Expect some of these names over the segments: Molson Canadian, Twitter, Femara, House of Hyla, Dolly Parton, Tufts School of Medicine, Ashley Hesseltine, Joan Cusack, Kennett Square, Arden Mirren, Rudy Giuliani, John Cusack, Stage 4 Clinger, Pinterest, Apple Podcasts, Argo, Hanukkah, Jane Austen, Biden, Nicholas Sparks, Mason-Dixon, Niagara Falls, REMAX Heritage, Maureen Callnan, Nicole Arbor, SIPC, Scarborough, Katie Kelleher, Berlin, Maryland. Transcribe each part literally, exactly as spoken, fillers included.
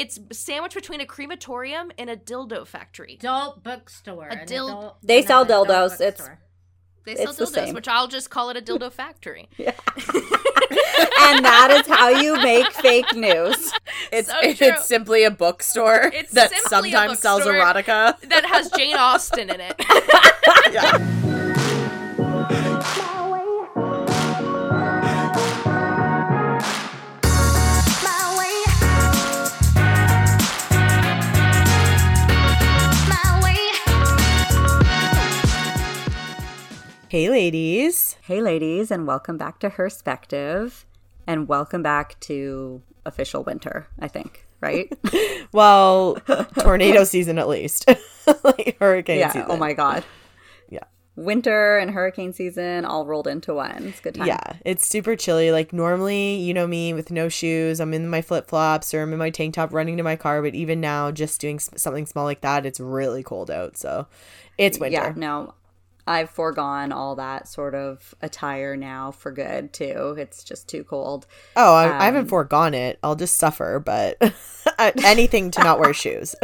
It's sandwiched between a crematorium and a dildo factory. Adult bookstore. A dil- adult, they sell no, dildos. It's They sell it's dildos, the same. Which I'll just call it a dildo factory. Yeah. And that is how you make fake news. It's so it, it's simply a bookstore it's that sometimes bookstore sells erotica. That has Jane Austen in it. Yeah. Hey, ladies. Hey, ladies, and welcome back to Herspective, and welcome back to official winter, I think, right? Well, tornado season at least. Like hurricane yeah, season. Oh, my God. Yeah. Winter and hurricane season all rolled into one. It's a good time. Yeah, it's super chilly. Like, normally, you know me, with no shoes, I'm in my flip-flops or I'm in my tank top running to my car, but even now, just doing something small like that, it's really cold out, so it's winter. Yeah, no, I've foregone all that sort of attire now for good, too. It's just too cold. Oh, I, um, I haven't foregone it. I'll just suffer, but anything to not wear shoes.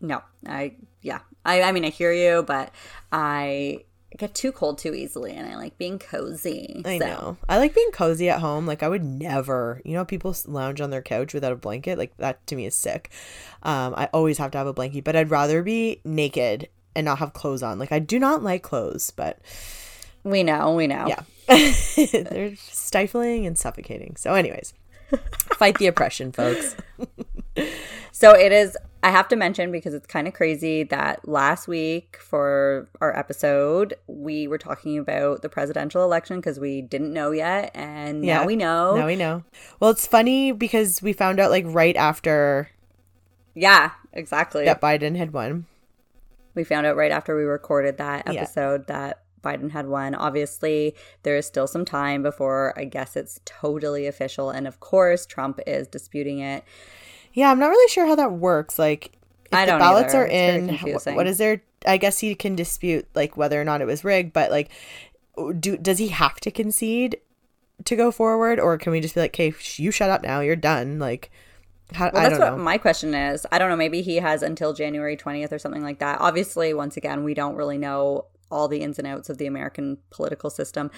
No, I, yeah. I, I mean, I hear you, but I get too cold too easily, and I like being cozy. I so. know. I like being cozy at home. Like, I would never, you know, people lounge on their couch without a blanket. Like, that to me is sick. Um, I always have to have a blanket, but I'd rather be naked and not have clothes on. Like, I do not like clothes, but we know, we know. Yeah. They're stifling and suffocating. So anyways, fight the oppression, folks. So it is, I have to mention, because it's kind of crazy, that last week for our episode, we were talking about the presidential election because we didn't know yet. And yeah, now we know. Now we know. Well, it's funny because we found out like right after. Yeah, exactly. That Biden had won. We found out right after we recorded that episode yeah. that Biden had won. Obviously, there is still some time before I guess it's totally official. And of course, Trump is disputing it. Yeah, I'm not really sure how that works. Like, if I don't the ballots either. are it's in, what is there? I guess he can dispute like whether or not it was rigged. But like, do does he have to concede to go forward? Or can we just be like, okay, you shut up now. You're done. Like, How, well, that's what know. my question is. I don't know. Maybe he has until January twentieth or something like that. Obviously, once again, we don't really know all the ins and outs of the American political system.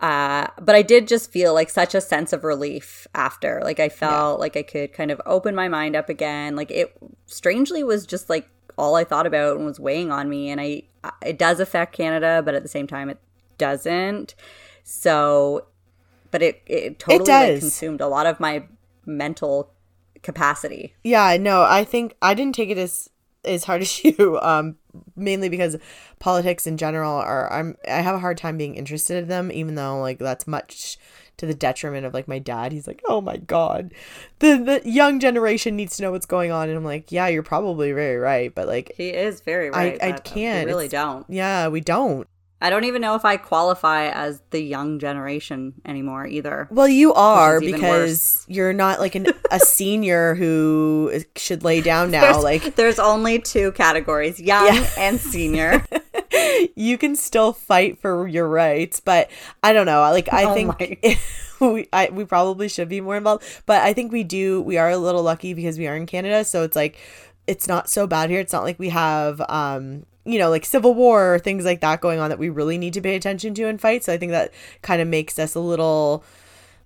Uh, but I did just feel like such a sense of relief after. Like, I felt yeah. like I could kind of open my mind up again. Like, it strangely was just like all I thought about and was weighing on me. And I, it does affect Canada, but at the same time, it doesn't. So, but it, it totally it like, consumed a lot of my mental capacity. Yeah, no, I think I didn't take it as as hard as you, um mainly because politics in general are I'm I have a hard time being interested in them, even though like that's much to the detriment of like my dad. He's like, oh my God, the the young generation needs to know what's going on, and I'm like, yeah, you're probably very right, but like he is very right. I, I can't. We really don't. Yeah, we don't. I don't even know if I qualify as the young generation anymore either. Well, you are, because you're not like an, a senior who should lay down now. There's, like, there's only two categories, young yeah. and senior. You can still fight for your rights, but I don't know. Like, I oh think we I, we probably should be more involved, but I think we do. We are a little lucky because we are in Canada, so it's like it's not so bad here. It's not like we have um you know, like civil war or things like that going on that we really need to pay attention to and fight. So I think that kind of makes us a little,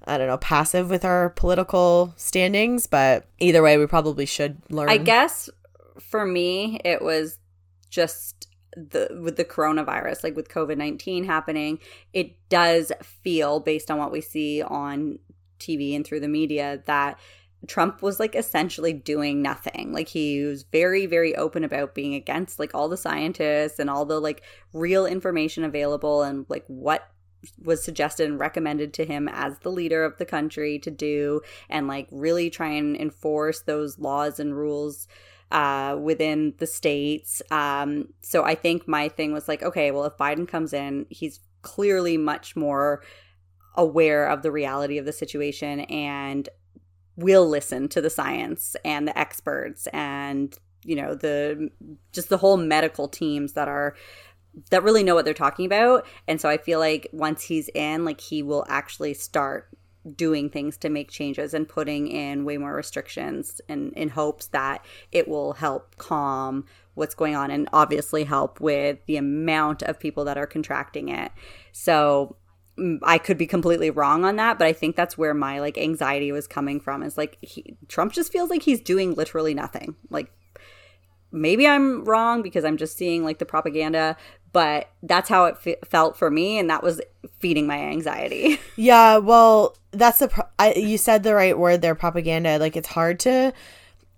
I don't know, passive with our political standings. But either way, we probably should learn. I guess for me, it was just the with the coronavirus, like with COVID nineteen happening, it does feel, based on what we see on T V and through the media, that Trump was like essentially doing nothing. Like, he was very, very open about being against like all the scientists and all the like real information available and like what was suggested and recommended to him as the leader of the country to do, and like really try and enforce those laws and rules uh, within the states. Um, so I think my thing was like, okay, well, if Biden comes in, he's clearly much more aware of the reality of the situation and will listen to the science and the experts and, you know, the just the whole medical teams that are that really know what they're talking about. And so I feel like once he's in, like, he will actually start doing things to make changes and putting in way more restrictions and in hopes that it will help calm what's going on and obviously help with the amount of people that are contracting it. So I could be completely wrong on that, but I think that's where my like anxiety was coming from, is like he, Trump just feels like he's doing literally nothing. Like, maybe I'm wrong because I'm just seeing like the propaganda, but that's how it f- felt for me, and that was feeding my anxiety. Yeah, well, that's the pro- I, you said the right word there, propaganda. Like, it's hard to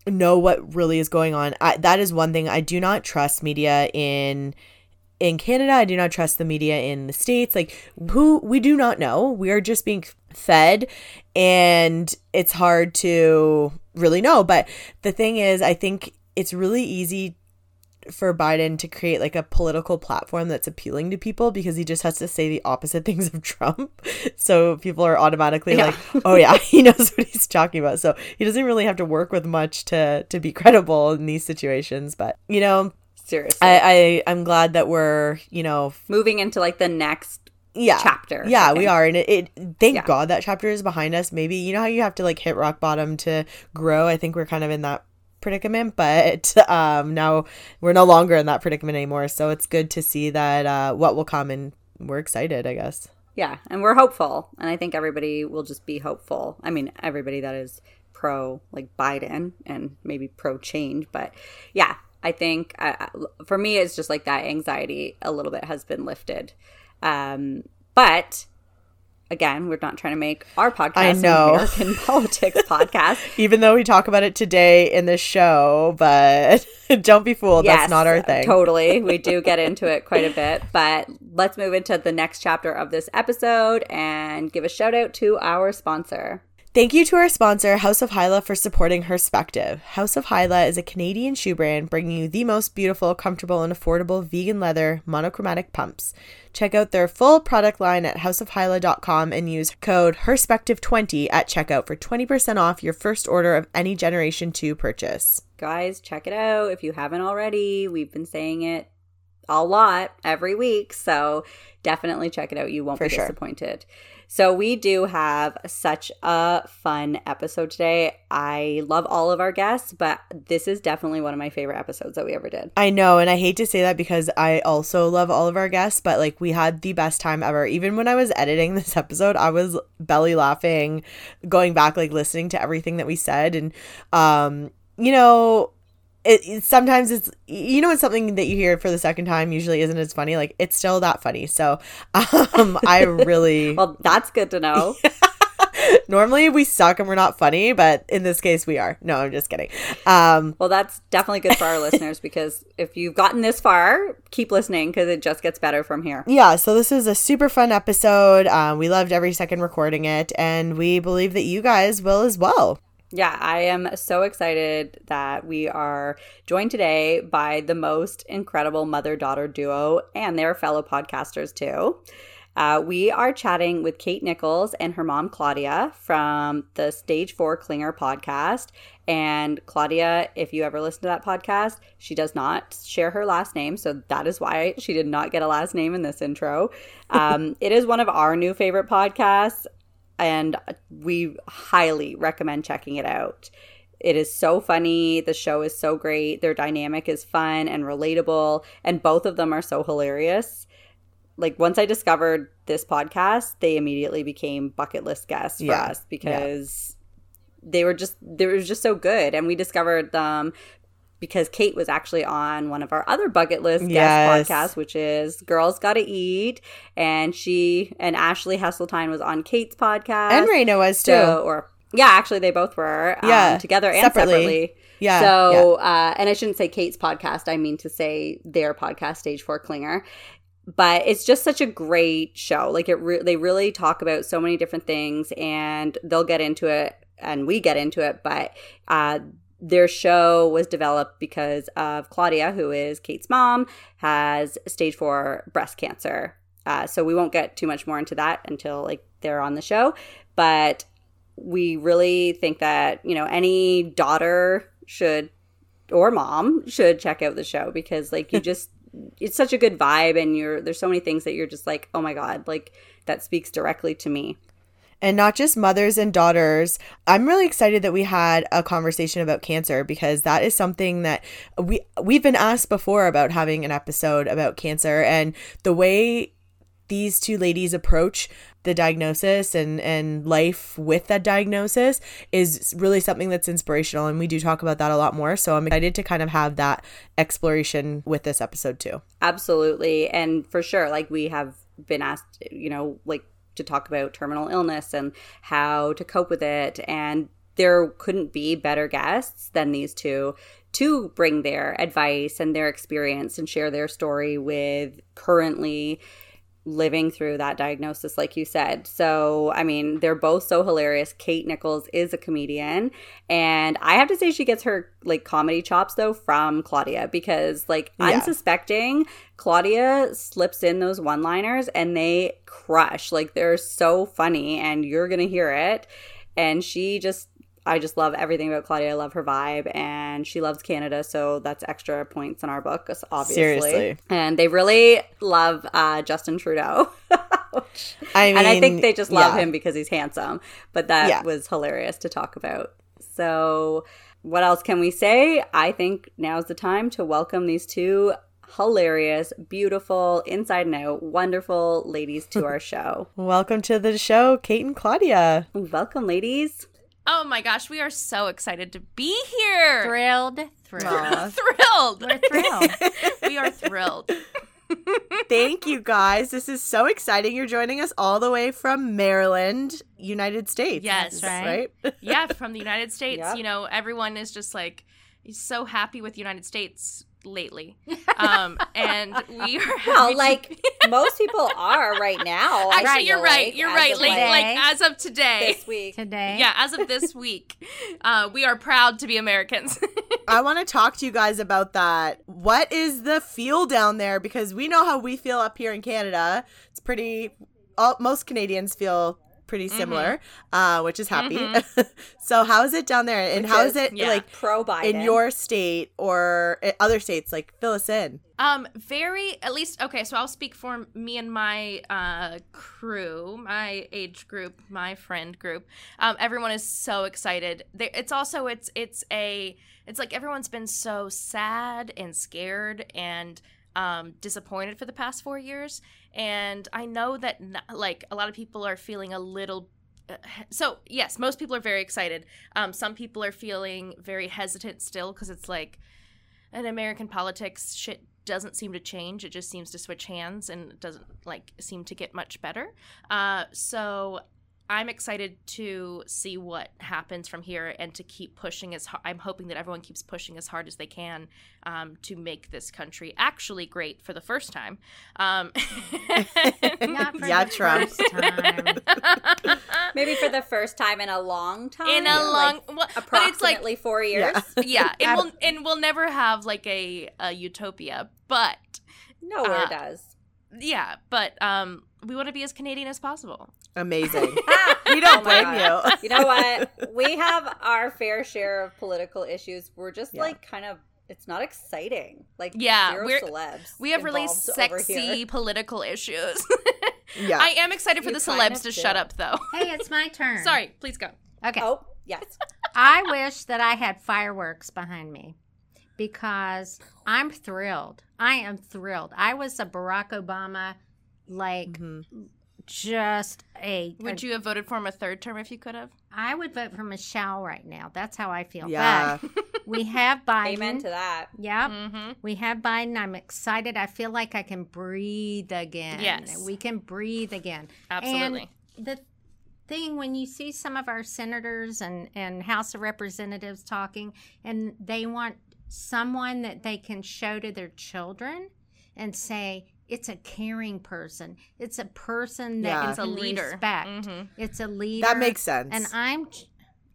know what really is going on. I, that is one thing I do not trust media in. In Canada, I do not trust the media in the States. Like, who we do not know. We are just being fed, and it's hard to really know. But the thing is, I think it's really easy for Biden to create like a political platform that's appealing to people because he just has to say the opposite things of Trump. So people are automatically yeah. like, oh yeah, he knows what he's talking about. So he doesn't really have to work with much to to be credible in these situations. But, you know, seriously, I, I I'm glad that we're, you know, moving into like the next yeah, chapter. Yeah, we are. And it, it thank yeah. God that chapter is behind us. Maybe, you know how you have to like hit rock bottom to grow. I think we're kind of in that predicament, but um, now we're no longer in that predicament anymore. So it's good to see that uh, what will come, and we're excited, I guess. Yeah. And we're hopeful. And I think everybody will just be hopeful. I mean, everybody that is pro like Biden and maybe pro change, but yeah. I think uh, for me, it's just like that anxiety a little bit has been lifted. Um, but again, we're not trying to make our podcast I know. an American politics podcast. Even though we talk about it today in this show, but don't be fooled. Yes, that's not our thing. Totally. We do get into it quite a bit, but let's move into the next chapter of this episode and give a shout out to our sponsor. Thank you to our sponsor, House of Hyla, for supporting Herspective. House of Hyla is a Canadian shoe brand bringing you the most beautiful, comfortable, and affordable vegan leather monochromatic pumps. Check out their full product line at house of hyla dot com and use code Herspective twenty at checkout for twenty percent off your first order of any Generation two purchase. Guys, check it out if you haven't already. We've been saying it a lot every week, so definitely check it out. You won't for be sure. disappointed. So we do have such a fun episode today. I love all of our guests, but this is definitely one of my favorite episodes that we ever did. I know, and I hate to say that because I also love all of our guests, but like we had the best time ever. Even when I was editing this episode, I was belly laughing, going back, like listening to everything that we said. And, um, you know, It, it sometimes it's, you know, when something that you hear for the second time usually isn't as funny, like it's still that funny. So um, I really well, that's good to know. Normally we suck and we're not funny, but in this case we are. No, I'm just kidding. Um, well, that's definitely good for our listeners, because if you've gotten this far, keep listening because it just gets better from here. Yeah. So this is a super fun episode. Um, we loved every second recording it, and we believe that you guys will as well. Yeah, I am so excited that we are joined today by the most incredible mother-daughter duo, and their fellow podcasters too. Uh, we are chatting with Kate Nichols and her mom, Claudia, from the Stage four Clinger podcast. And Claudia, if you ever listen to that podcast, she does not share her last name. So that is why she did not get a last name in this intro. Um, it is one of our new favorite podcasts, and we highly recommend checking it out. It is so funny. The show is so great. Their dynamic is fun and relatable. And both of them are so hilarious. Like, once I discovered this podcast, they immediately became bucket list guests for yeah. us because yeah. they were just, they were just so good. And we discovered them because Kate was actually on one of our other bucket list yes. guest podcasts, which is Girls Gotta Eat. And she and Ashley Hesseltine was on Kate's podcast. And Raina was too. So, or yeah, actually they both were yeah. um, together and separately. separately. Yeah. So, yeah. Uh, and I shouldn't say Kate's podcast. I mean to say their podcast, Stage four Clinger. But it's just such a great show. Like, it re- they really talk about so many different things, and they'll get into it, and we get into it. But uh their show was developed because of Claudia, who is Kate's mom, has stage four breast cancer. Uh, so we won't get too much more into that until like they're on the show. But we really think that, you know, any daughter should, or mom should, check out the show because like you just, it's such a good vibe, and you're, there's so many things that you're just like, oh my God, like that speaks directly to me. and not just mothers and daughters. I'm really excited that we had a conversation about cancer, because that is something that we, we've been asked before about having an episode about cancer, and the way these two ladies approach the diagnosis and, and life with that diagnosis is really something that's inspirational. And we do talk about that a lot more. So I'm excited to kind of have that exploration with this episode too. Absolutely. And for sure, like we have been asked, you know, like to talk about terminal illness and how to cope with it. And there couldn't be better guests than these two to bring their advice and their experience and share their story with currently living through that diagnosis, like you said. So, I mean, they're both so hilarious. Kate Nichols is a comedian, and I have to say she gets her like comedy chops though from Claudia, because like yeah. unsuspecting Claudia slips in those one-liners and they crush. Like they're so funny and you're going to hear it. And she just I just love everything about Claudia. I love her vibe, and she loves Canada, so that's extra points in our book, obviously. Seriously. And they really love uh, Justin Trudeau. I mean, and I think they just love yeah. him because he's handsome, but that yeah. was hilarious to talk about. So what else can we say? I think now's the time to welcome these two hilarious, beautiful, inside and out, wonderful ladies to our show. Welcome to the show, Kate and Claudia. Welcome, ladies. Oh my gosh, we are so excited to be here. Thrilled. Thrilled. thrilled. We're thrilled. We are thrilled. Thank you guys. This is so exciting. You're joining us all the way from Maryland, United States. Yes. Right? right? Yeah, from the United States. Yep. You know, everyone is just like so happy with the United States lately. Um, and we are well, like most people are right now. Actually, I feel you're right. Like, you're right. Like, like as of today, this week, today, yeah, as of this week, uh, we are proud to be Americans. I want to talk to you guys about that. What is the feel down there? Because we know how we feel up here in Canada. It's pretty. All, most Canadians feel pretty similar, mm-hmm. uh, which is happy. Mm-hmm. So how is it down there? And which how is, is it yeah. like pro-Biden in your state or other states? Like fill us in. Um, very, at least, okay, so I'll speak for me and my uh, crew, my age group, my friend group. Um, everyone is so excited. They, it's also, it's it's a, it's like everyone's been so sad and scared and um, disappointed for the past four years. And I know that, like, a lot of people are feeling a little uh, – so, yes, most people are very excited. Um, some people are feeling very hesitant still because it's like in American politics, shit doesn't seem to change. It just seems to switch hands and it doesn't, like, seem to get much better. Uh, so I'm excited to see what happens from here and to keep pushing as hard. I'm hoping that everyone keeps pushing as hard as they can um, to make this country actually great for the first time. Um, Not for yeah, the Trump. First time. Maybe for the first time in a long time. In a long, like well, approximately but it's like, four years. Yeah, yeah. And, we'll, and we'll never have like a, a utopia, but nowhere uh, does. Yeah, but um, we want to be as Canadian as possible. Amazing. We don't oh blame God. you. You know what? We have our fair share of political issues. We're just yeah. like kind of, it's not exciting. Like yeah, zero we're, celebs. We have really sexy political issues. yeah. I am excited for you the celebs to shut up though. Hey, it's my turn. Sorry, please go. Okay. Oh, yes. I wish that I had fireworks behind me. Because I'm thrilled. I am thrilled. I was a Barack Obama, like, mm-hmm. just a... Would a, you have voted for him a third term if you could have? I would vote for Michelle right now. That's how I feel. Yeah. But we have Biden. Amen to that. Yeah. Mm-hmm. We have Biden. I'm excited. I feel like I can breathe again. Yes. We can breathe again. Absolutely. And the thing when you see some of our senators and, and House of Representatives talking, and they want... someone that they can show to their children and say, it's a caring person. It's a person that yeah. it's a leader. Respect. Mm-hmm. It's a leader. That makes sense. And I'm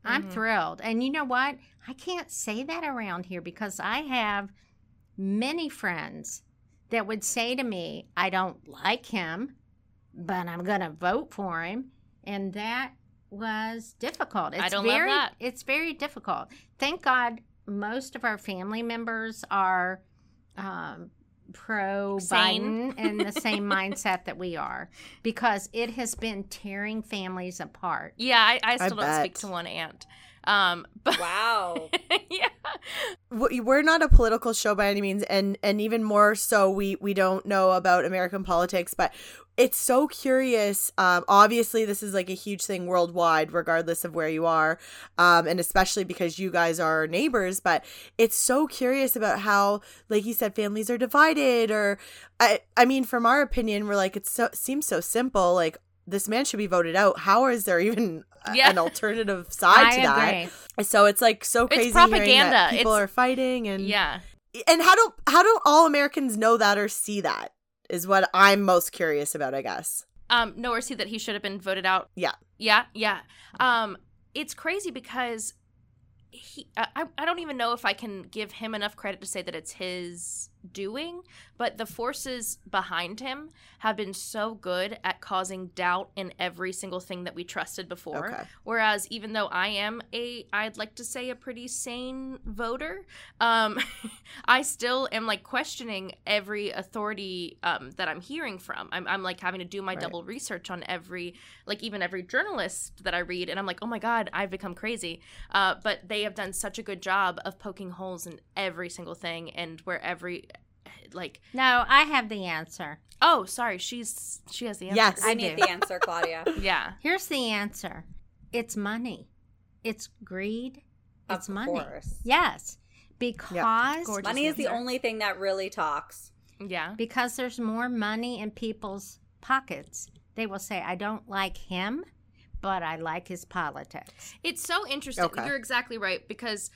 I'm mm-hmm. thrilled. And you know what? I can't say that around here because I have many friends that would say to me, I don't like him, but I'm going to vote for him. And that was difficult. It's I don't very, love that. It's very difficult. Thank God. Most of our family members are um, pro-Biden and the same mindset that we are, because it has been tearing families apart. Yeah, I, I still I don't bet. speak to one aunt. Um, but wow. Yeah. We're not a political show by any means, and, and even more so, we, we don't know about American politics, but it's so curious. Um, obviously, this is like a huge thing worldwide, regardless of where you are, um, and especially because you guys are our neighbors. But it's so curious about how, like you said, families are divided. Or, I, I mean, from our opinion, we're like, it so, seems so simple. Like, this man should be voted out. How is there even a, yeah. an alternative side to that? So it's like so crazy. It's propaganda. Hearing that people it's, are fighting, and yeah, and how don't how don't all Americans know that or see that? Is what I'm most curious about, I guess. Um, no, or see that he should have been voted out. Yeah. Yeah, yeah. Um, it's crazy because he. I, I don't even know if I can give him enough credit to say that it's his doing, but the forces behind him have been so good at causing doubt in every single thing that we trusted before. Okay. Whereas even though I am a, I'd like to say a pretty sane voter, um, I still am like questioning every authority um, that I'm hearing from. I'm, I'm like having to do my right. double research on every, like even every journalist that I read, and I'm like, oh my God, I've become crazy. Uh, but they have done such a good job of poking holes in every single thing, and where every Like no, I have the answer. Oh, sorry, she's she has the answer. Yes, I need the answer, Claudia. Yeah, here's the answer. It's money. It's greed. It's of money. Course. Yes, because yep. money is answer. the only thing that really talks. Yeah, because there's more money in people's pockets. They will say, "I don't like him, but I like his politics." It's so interesting. Okay. You're exactly right, because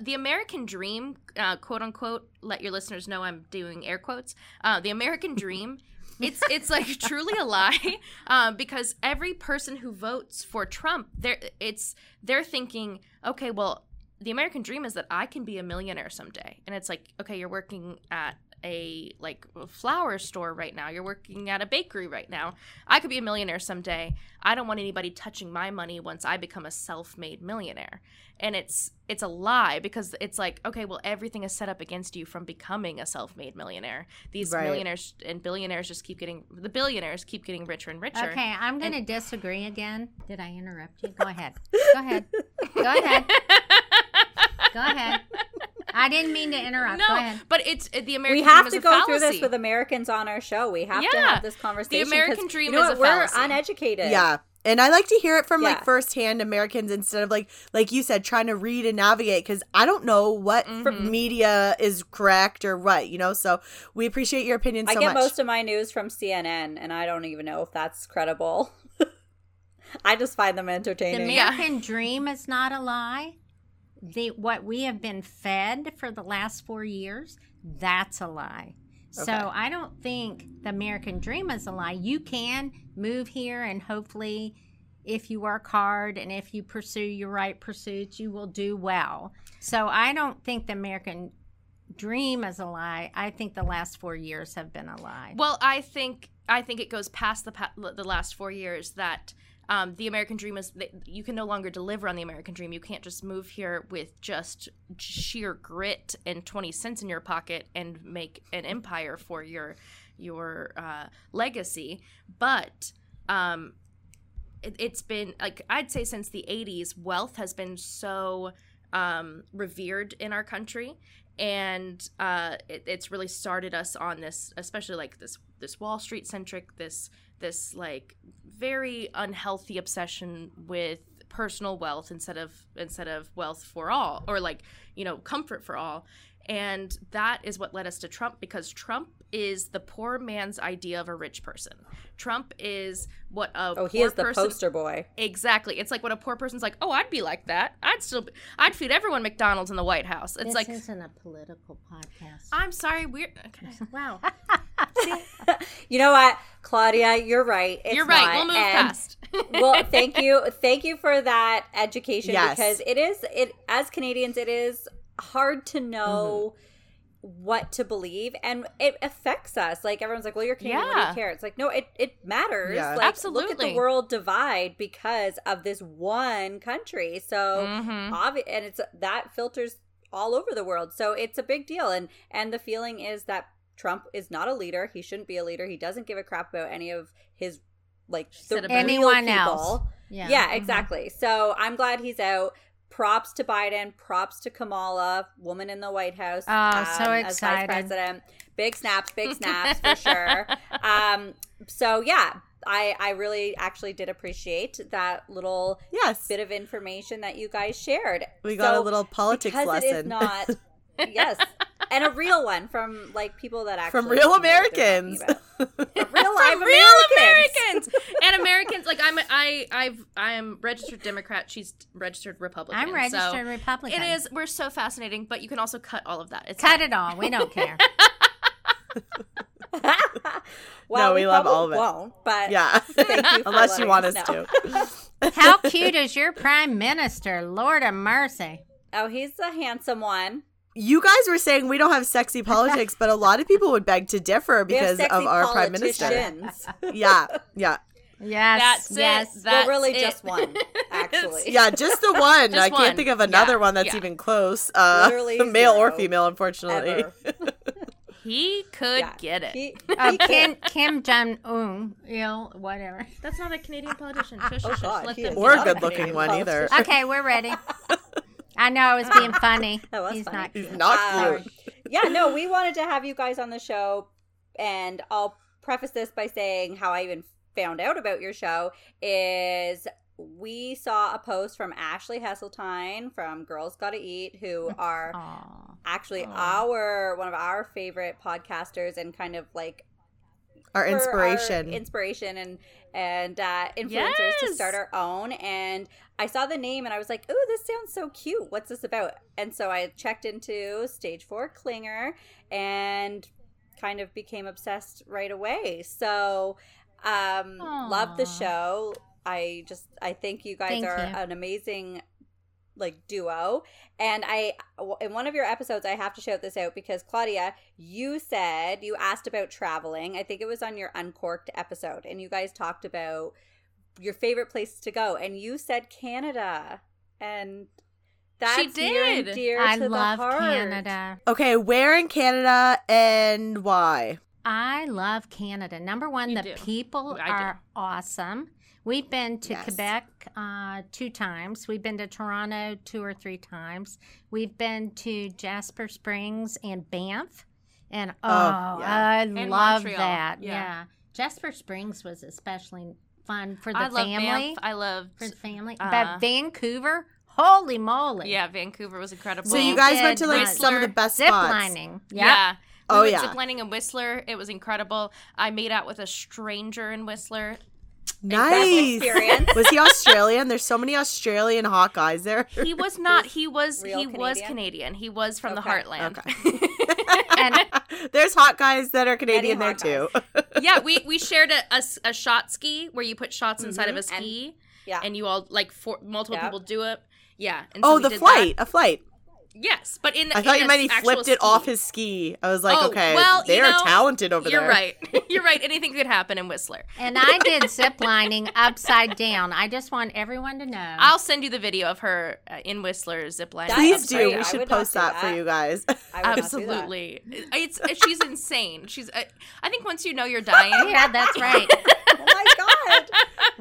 the American dream, uh, quote unquote, let your listeners know I'm doing air quotes, uh, the American dream, it's it's like truly a lie, uh, because every person who votes for Trump, they're, it's, they're thinking, okay, well, the American dream is that I can be a millionaire someday. And it's like, okay, you're working at a like flower store right now. You're working at a bakery right now. I could be a millionaire someday. I don't want anybody touching my money once I become a self-made millionaire. And it's it's a lie, because it's like, okay, well, everything is set up against you from becoming a self-made millionaire. These right. millionaires and billionaires just keep getting the billionaires keep getting richer and richer. Okay, I'm going to and- disagree again. Did I interrupt you? Go ahead. Go ahead. Go ahead. Go ahead. I didn't mean to interrupt. No, go ahead. But it's the American dream is a fallacy. We have to go fallacy. through this with Americans on our show. We have yeah. to have this conversation. The American dream you know is what? a fallacy. We're uneducated. Yeah. And I like to hear it from yeah. like firsthand Americans instead of like, like you said, trying to read and navigate, because I don't know what mm-hmm. media is correct or what, you know, so we appreciate your opinion so much. I get much. most of my news from C N N, and I don't even know if that's credible. I just find them entertaining. The American yeah. dream is not a lie. The, what we have been fed for the last four years, that's a lie. Okay. So I don't think the American dream is a lie. You can move here, and hopefully if you work hard and if you pursue your right pursuits, you will do well. So I don't think the American dream is a lie. I think the last four years have been a lie. Well, I think I think it goes past the pa- the last four years that Um, the American dream is that you can no longer deliver on the American dream. You can't just move here with just sheer grit and twenty cents in your pocket and make an empire for your your uh, legacy. But um, it, it's been, like, I'd say since the eighties, wealth has been so um, revered in our country. And uh, it, it's really started us on this, especially like this, this Wall Street centric, this this like very unhealthy obsession with personal wealth instead of instead of wealth for all, or like, you know, comfort for all. And that is what led us to Trump, because Trump is the poor man's idea of a rich person. Trump is what a oh, he is the person, poster boy. Exactly. It's like what a poor person's like, oh, I'd be like that. I'd still be, I'd feed everyone McDonald's in the White House. It's this like this isn't a political podcast. I'm sorry. We're okay. Wow. You know what, Claudia, you're right. It's you're right. Not. We'll move and fast. Well, thank you, thank you for that education, yes. because it is it as Canadians, it is hard to know mm-hmm. what to believe, and it affects us. Like, everyone's like, well, you're Canadian, yeah. what do you care? It's like, no, it, it matters. Yeah. Like, absolutely. Look at the world divide because of this one country. So, mm-hmm. obvi- and it's that filters all over the world. So it's a big deal. And, and the feeling is that Trump is not a leader. He shouldn't be a leader. He doesn't give a crap about any of his, like, the anyone people. Else. Yeah, yeah mm-hmm. exactly. So I'm glad he's out. Props to Biden. Props to Kamala, woman in the White House. Oh, um, so excited. As vice president. Big snaps, big snaps for sure. Um, so, yeah. I, I really actually did appreciate that little yes. bit of information that you guys shared. We got so, a little politics because lesson. Because it is not, yes, and a real one from like people that actually. From real Americans. From real life From real Americans. And Americans, like I'm I, I've, I'm registered Democrat. She's registered Republican. I'm registered so Republican. It is, we're so fascinating, but you can also cut all of that. It's cut it all. We don't care. Well, no, we, we love all of it. Won't, but yeah, thank you for unless you want us know. To. How cute is your prime minister? Lord of mercy! Oh, he's a handsome one. You guys were saying we don't have sexy politics, but a lot of people would beg to differ because of our prime minister. Yeah, yeah. Yes, that's yes. It. That's well, really, it. Just one, actually. Yeah, just the one. Just I can't one. Think of another yeah, one that's yeah. even close. Uh, male or female, unfortunately. He could yeah. get it. He, he uh, Kim, Kim Jong-un, you know, whatever. That's not a Canadian politician. Shush, oh, shush, let them or a good-looking one either. Okay, we're ready. I know I was being funny. That was He's funny. Not cute. He's not cute. Um, yeah, no, we wanted to have you guys on the show, and I'll preface this by saying how I even found out about your show is we saw a post from Ashley Hesseltine from Girls Gotta Eat, who are Aww. Actually Aww. our one of our favorite podcasters and kind of like our inspiration, our inspiration and and uh, influencers yes. to start our own. And I saw the name and I was like, "Ooh, this sounds so cute. What's this about?" And so I checked into Stage four Clinger and kind of became obsessed right away. So um, love the show. I just, I think you guys Thank are you. An amazing, like, duo. And I, in one of your episodes, I have to shout this out because, Claudia, you said, you asked about traveling. I think it was on your Uncorked episode. And you guys talked about your favorite places to go. And you said Canada. And that's she did. Near and dear I to the heart. I love Canada. Okay, where in Canada and why? I love Canada. Number one, you the do. People I are do. Awesome. We've been to yes. Quebec uh, two times. We've been to Toronto two or three times. We've been to Jasper Springs and Banff. And oh, oh yeah. I and love Montreal. That. Yeah. yeah. Jasper Springs was especially fun for the I family. I love Banff. I loved for the family. Uh, but Vancouver, holy moly. Yeah, Vancouver was incredible. So you guys went to like Whistler, some of the best zip spots. Ziplining. Yeah. yeah. We oh, went yeah. ziplining in Whistler. It was incredible. I made out with a stranger in Whistler. Nice. Was he Australian? There's so many Australian hot guys there. He was not. He was. Real he Canadian? Was Canadian. He was from okay. the heartland. Okay. And there's hot guys that are Canadian there too. yeah, we we shared a, a, a shot ski where you put shots mm-hmm. inside of a ski. And, yeah, and you all like four, multiple yeah. people do it. Yeah. And so oh, the flight. That. A flight. Yes, but in the I thought you meant he flipped it ski. Off his ski. I was like, oh, okay, well, they're you know, talented over you're there. You're right. You're right. Anything could happen in Whistler. And I did ziplining upside down. I just want everyone to know. I'll send you the video of her uh, in Whistler ziplining. Please do. Right. We should post that, that for you guys. Absolutely. It's she's insane. She's. Uh, I think once you know you're dying. Yeah, that's right. Oh my god!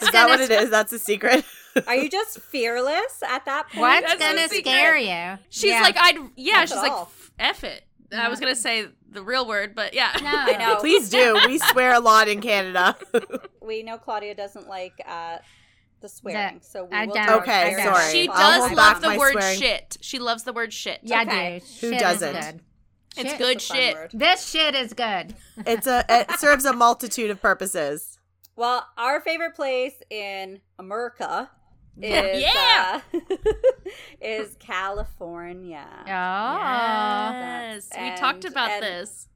Is that what it is? That's a secret. Are you just fearless at that point? What's going to scare you? She's yeah. like, I'd, yeah, Not she's like, all. F it. I was going to say the real word, but yeah. No, I know. Please do. We swear a lot in Canada. We know Claudia doesn't like uh, the swearing, the, so we I will don't. Okay, sorry. Sorry. She does love the word swearing. Shit. She loves the word shit. Yeah, okay. I do. Who shit doesn't? Is good. It's shit good shit. Word. This shit is good. It's a. It serves a multitude of purposes. Well, our favorite place in America is yeah. uh, is California. Oh, yes. We and, talked about and, this.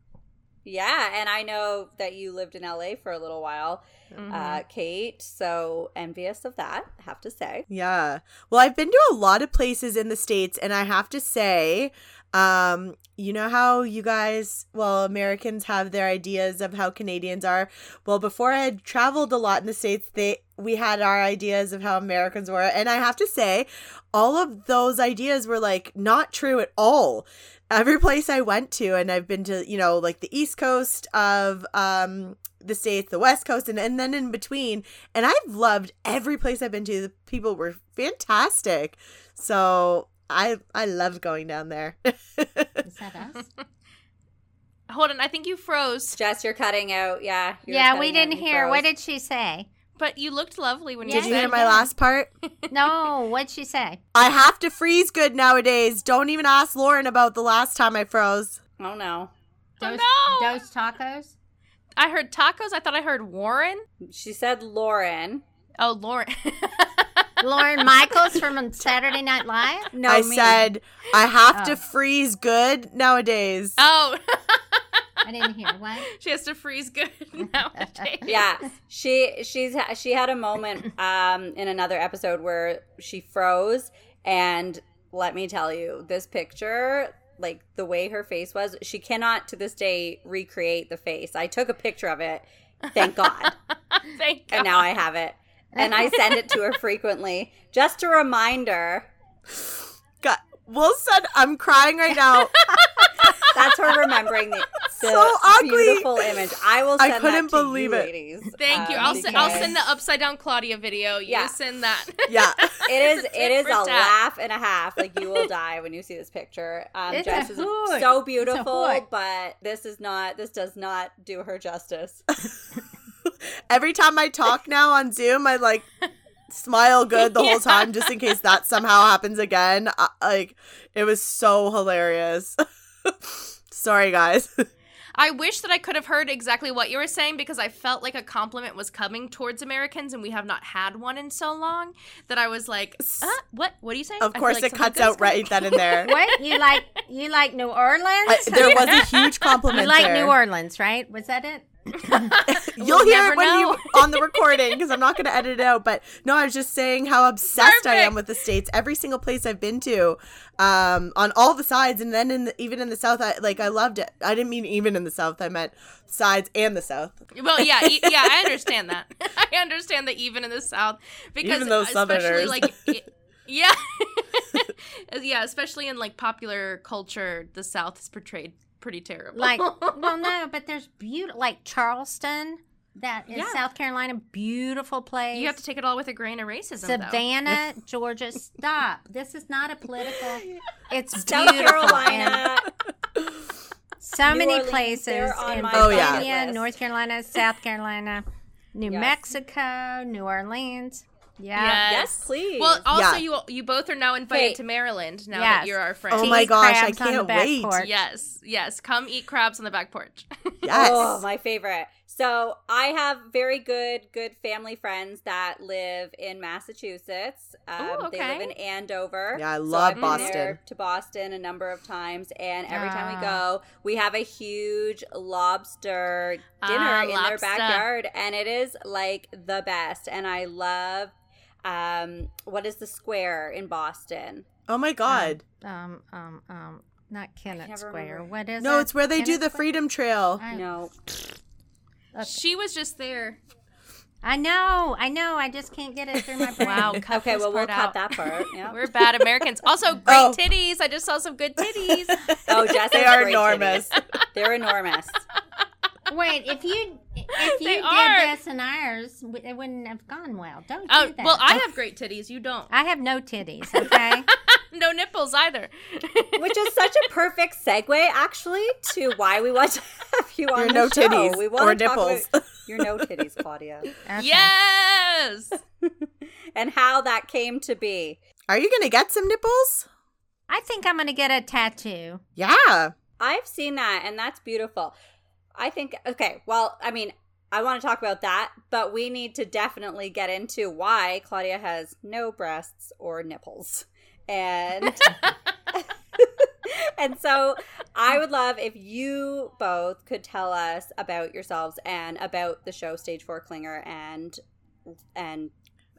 Yeah, and I know that you lived in L A for a little while, mm-hmm. uh, Kate, so envious of that, I have to say. Yeah. Well, I've been to a lot of places in the States, and I have to say, um, you know how you guys, well, Americans have their ideas of how Canadians are? Well, before I had traveled a lot in the States, they we had our ideas of how Americans were. And I have to say, all of those ideas were, like, not true at all. Every place I went to, and I've been to, you know, like the East Coast of um, the States, the West Coast, and, and then in between. And I've loved every place I've been to. The people were fantastic. So I I loved going down there. Is that us? Hold on. I think you froze. Jess, you're cutting out. Yeah. Yeah, we didn't hear. Froze. What did she say? But you looked lovely when you yeah. Did you hear my last part? No. What'd she say? I have to freeze good nowadays. Don't even ask Lauren about the last time I froze. Oh, no. Those, oh, no. Those tacos? I heard tacos. I thought I heard Warren. She said Lauren. Oh, Lauren. Lauren Michaels from Saturday Night Live? No, I me. said I have oh. to freeze good nowadays. Oh. I didn't hear what. She has to freeze good nowadays. Yeah. She she's she had a moment um, in another episode where she froze, and let me tell you, this picture, like the way her face was, she cannot to this day recreate the face. I took a picture of it. Thank God. Thank God. And now I have it. And I send it to her frequently. Just a reminder. God, Wilson, I'm crying right now. That's her remembering the, the so beautiful image. I will send I couldn't that to believe you, it. ladies. Thank um, you. I'll, because... send, I'll send the upside down Claudia video. You yeah. send that. Yeah. It is It is a step. laugh and a half. Like, you will die when you see this picture. Um, Jess is so beautiful, but this is not, this does not do her justice. Every time I talk now on Zoom, I, like, smile good the yeah. whole time just in case that somehow happens again. I, like, it was so hilarious. Sorry, guys. I wish that I could have heard exactly what you were saying, because I felt like a compliment was coming towards Americans, and we have not had one in so long that I was like, uh, what? What are you saying? Of course, like it cuts out coming. right then and there. What? You like You like New Orleans? I, there was a huge compliment You like there. New Orleans, right? Was that it? You'll we'll hear it when know. you on the recording, because I'm not going to edit it out. But no, I was just saying how obsessed Perfect. I am with the States. Every single place I've been to, um, on all the sides, and then in the, even in the South, I, like I loved it. I didn't mean even in the South; I meant sides and the South. Well, yeah, e- yeah, I understand that. I understand that even in the South, because even those especially Southerners. like. It, Yeah. Yeah, especially in, like, popular culture, the South is portrayed pretty terrible. Like, well, no, but there's beautiful, like, Charleston, that is yeah. South Carolina, beautiful place. You have to take it all with a grain of racism, Savannah, though. Georgia, stop. This is not a political, it's South Carolina. So New many Orleans, places in Virginia, oh, yeah. North Carolina, South Carolina, New yes. Mexico, New Orleans. Yeah. Yes. yes, please. Well, also, yeah. you you both are now invited Wait. to Maryland now yes. that you're our friends. Oh, my gosh, I can't wait. Porch. Yes, yes. Come eat crabs on the back porch. Yes. Oh, my favorite. So I have very good, good family friends that live in Massachusetts. Um, Ooh, okay. They live in Andover. Yeah, I love so Boston. I've been there to Boston a number of times, and every ah. time we go, we have a huge lobster dinner ah, in lobster. their backyard, and it is like the best. And I love. Um, what is the square in Boston? Oh my God! Um, um, um, um not Kennett Square. Remember. What is? No, it? it's where they Kennett do the Square? Freedom Trail. I know. Okay. She was just there. I know, I know. I just can't get it through my brain. Wow. Cut okay, well, we'll cut out. that part. Yep. We're bad Americans. Also, great oh. titties. I just saw some good titties. Oh, Jess, they are enormous. They're enormous. Wait, if you if you they did are. this in ours, it wouldn't have gone well. Don't uh, do that. Well, I have great titties. You don't. I have no titties, okay? No nipples either. Which is such a perfect segue, actually, to why we want to have you on You're the no show. Titties we want or to nipples. Talk about your no titties, Claudia. Okay. Yes! And how that came to be. Are you going to get some nipples? I think I'm going to get a tattoo. Yeah. I've seen that, and that's beautiful. I think, okay, well, I mean, I want to talk about that, but we need to definitely get into why Claudia has no breasts or nipples. And and so I would love if you both could tell us about yourselves and about the show Stage four Clinger and and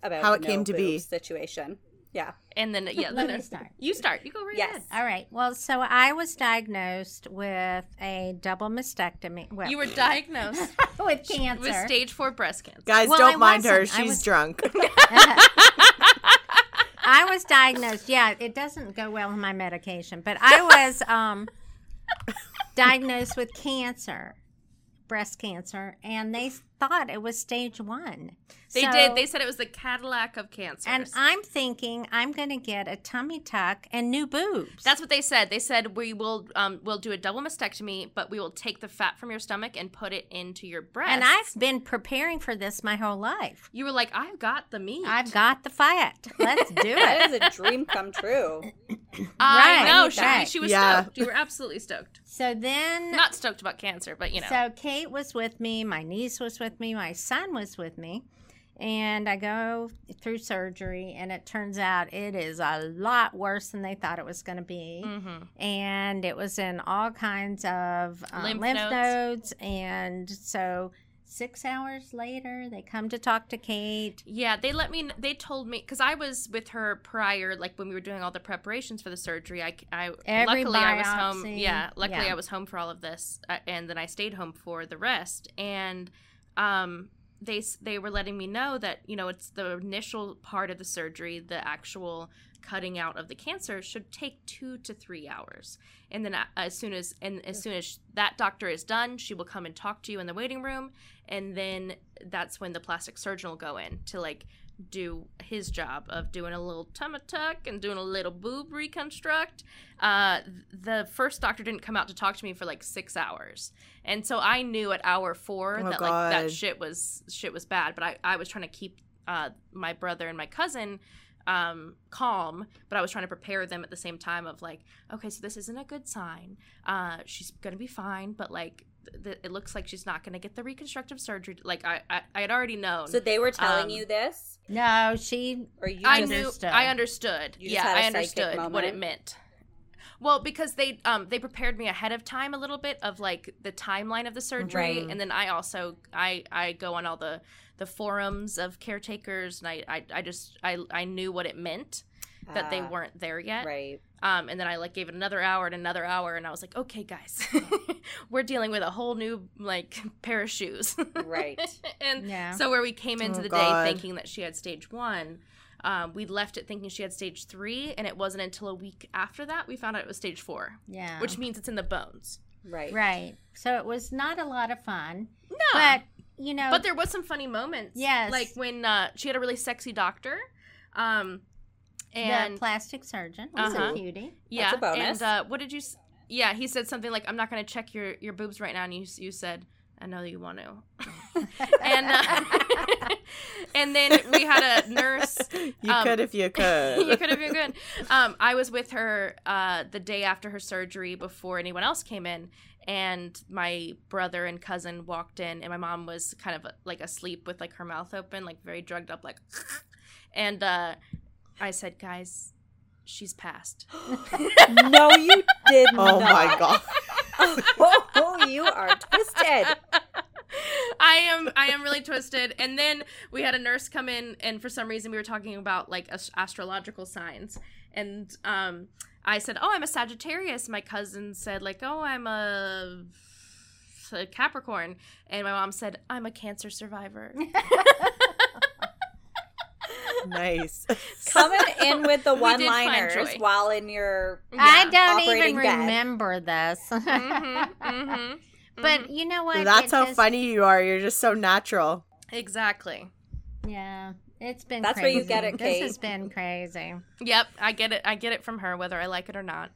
about how it no came to be situation. Yeah. And then, yeah. Let me start. You start. You go right yes. ahead. All right. Well, so I was diagnosed with a double mastectomy. Well, you were diagnosed. With cancer. With stage four breast cancer. Guys, well, don't I mind wasn't. her. She's I was... drunk. I was diagnosed. Yeah, it doesn't go well with my medication. But I was um, diagnosed with cancer. Breast cancer, and they thought it was stage one. They so, did. They said it was the Cadillac of cancers. And I'm thinking I'm going to get a tummy tuck and new boobs. That's what they said. They said we will um, we'll do a double mastectomy, but we will take the fat from your stomach and put it into your breasts. And I've been preparing for this my whole life. You were like, I've got the meat. I've got the fat. Let's do it. That is a dream come true. Right. I know. She, she was yeah. stoked. You were absolutely stoked. So then... Not stoked about cancer, but you know. So Kate was with me. My niece was with me. My son was with me. And I go through surgery, and it turns out it is a lot worse than they thought it was going to be. Mm-hmm. And it was in all kinds of um, lymph, lymph nodes. nodes. And so... Six hours later, they come to talk to Kate. Yeah, they let me, they told me, because I was with her prior, like when we were doing all the preparations for the surgery. I, I Every luckily biopsy. I was home. Yeah, luckily yeah. I was home for all of this, uh, and then I stayed home for the rest. And um, they they were letting me know that, you know, it's the initial part of the surgery, the actual cutting out of the cancer should take two to three hours. And then as soon as and as soon as that doctor is done, she will come and talk to you in the waiting room. And then that's when the plastic surgeon will go in to, like, do his job of doing a little tummy tuck and doing a little boob reconstruct. Uh, the first doctor didn't come out to talk to me for, like, six hours. And so I knew at hour four oh, that, God. like, that shit was shit was bad. But I, I was trying to keep uh, my brother and my cousin Um, calm, but I was trying to prepare them at the same time of like, okay, so this isn't a good sign. Uh, she's going to be fine, but like th- th- it looks like she's not going to get the reconstructive surgery. Like I, I, I had already known. So they were telling um, you this? No, she, or you I understood. knew, I understood. You yeah, I understood what it meant. Well, because they um, they prepared me ahead of time a little bit of like the timeline of the surgery, right. And then I also I, I go on all the, the forums of caretakers, and I, I, I just I I knew what it meant that uh, they weren't there yet, right? Um, and then I like gave it another hour and another hour, and I was like, okay, guys, we're dealing with a whole new like pair of shoes, right? And yeah. so where we came into oh, the God. day thinking that she had stage one. Um, we left it thinking she had stage three, and it wasn't until a week after that we found out it was stage four. Yeah. Which means it's in the bones. Right. Right. So it was not a lot of fun. No. But, you know. But there was some funny moments. Yes. Like when uh, she had a really sexy doctor. Um, and the plastic surgeon. He's uh-huh. a cutie. Yeah. That's a bonus. And uh, what did you s- Yeah, he said something like, I'm not going to check your, your boobs right now. And you, you said, I know you want to. and uh, and then we had a nurse. Um, you could if you could. you could if you could. Um, I was with her uh, the day after her surgery before anyone else came in. And my brother and cousin walked in. And my mom was kind of like asleep with like her mouth open, like very drugged up. like. And uh, I said, guys, she's passed. No, you did not. Oh, my God. oh, oh, you are twisted. I am I am really twisted. And then we had a nurse come in, and for some reason we were talking about, like, ast- astrological signs. And um, I said, oh, I'm a Sagittarius. My cousin said, like, oh, I'm a, a Capricorn. And my mom said, I'm a Cancer survivor. Nice. Coming in with the one-liners while in your yeah, I don't even bed. remember this. mm-hmm, mm-hmm, but mm-hmm. you know what? That's it how is... funny you are. You're just so natural. Exactly. Yeah. It's been That's crazy. Where you get it, Kate. This has been crazy. Yep. I get it. I get it from her, whether I like it or not.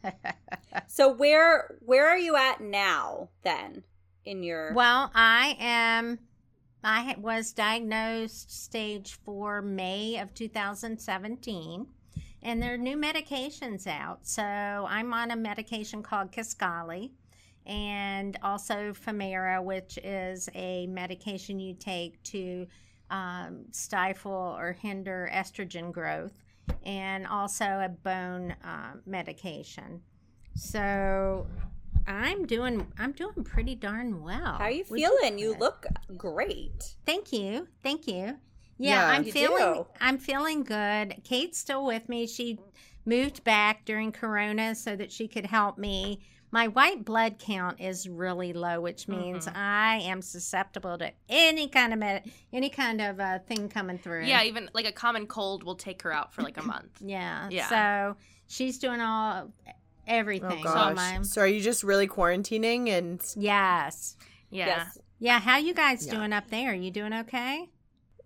So where where are you at now, then, in your... Well, I am... I was diagnosed stage four May of two thousand seventeen, and there are new medications out. So I'm on a medication called Kisqali, and also Femara, which is a medication you take to um, stifle or hinder estrogen growth, and also a bone uh, medication. So... I'm doing I'm doing pretty darn well. How are you feeling? You look great. Thank you. Thank you. Yeah, yeah I'm feeling do. I'm feeling good. Kate's still with me. She moved back during Corona so that she could help me. My white blood count is really low, which means mm-hmm. I am susceptible to any kind of med- any kind of uh, thing coming through. Yeah, even like a common cold will take her out for like a month. yeah. yeah. So she's doing all everything. Oh, all my- so are you just really quarantining and? Yes. Yeah. Yes. Yeah. How you guys yeah. doing up there? You doing okay?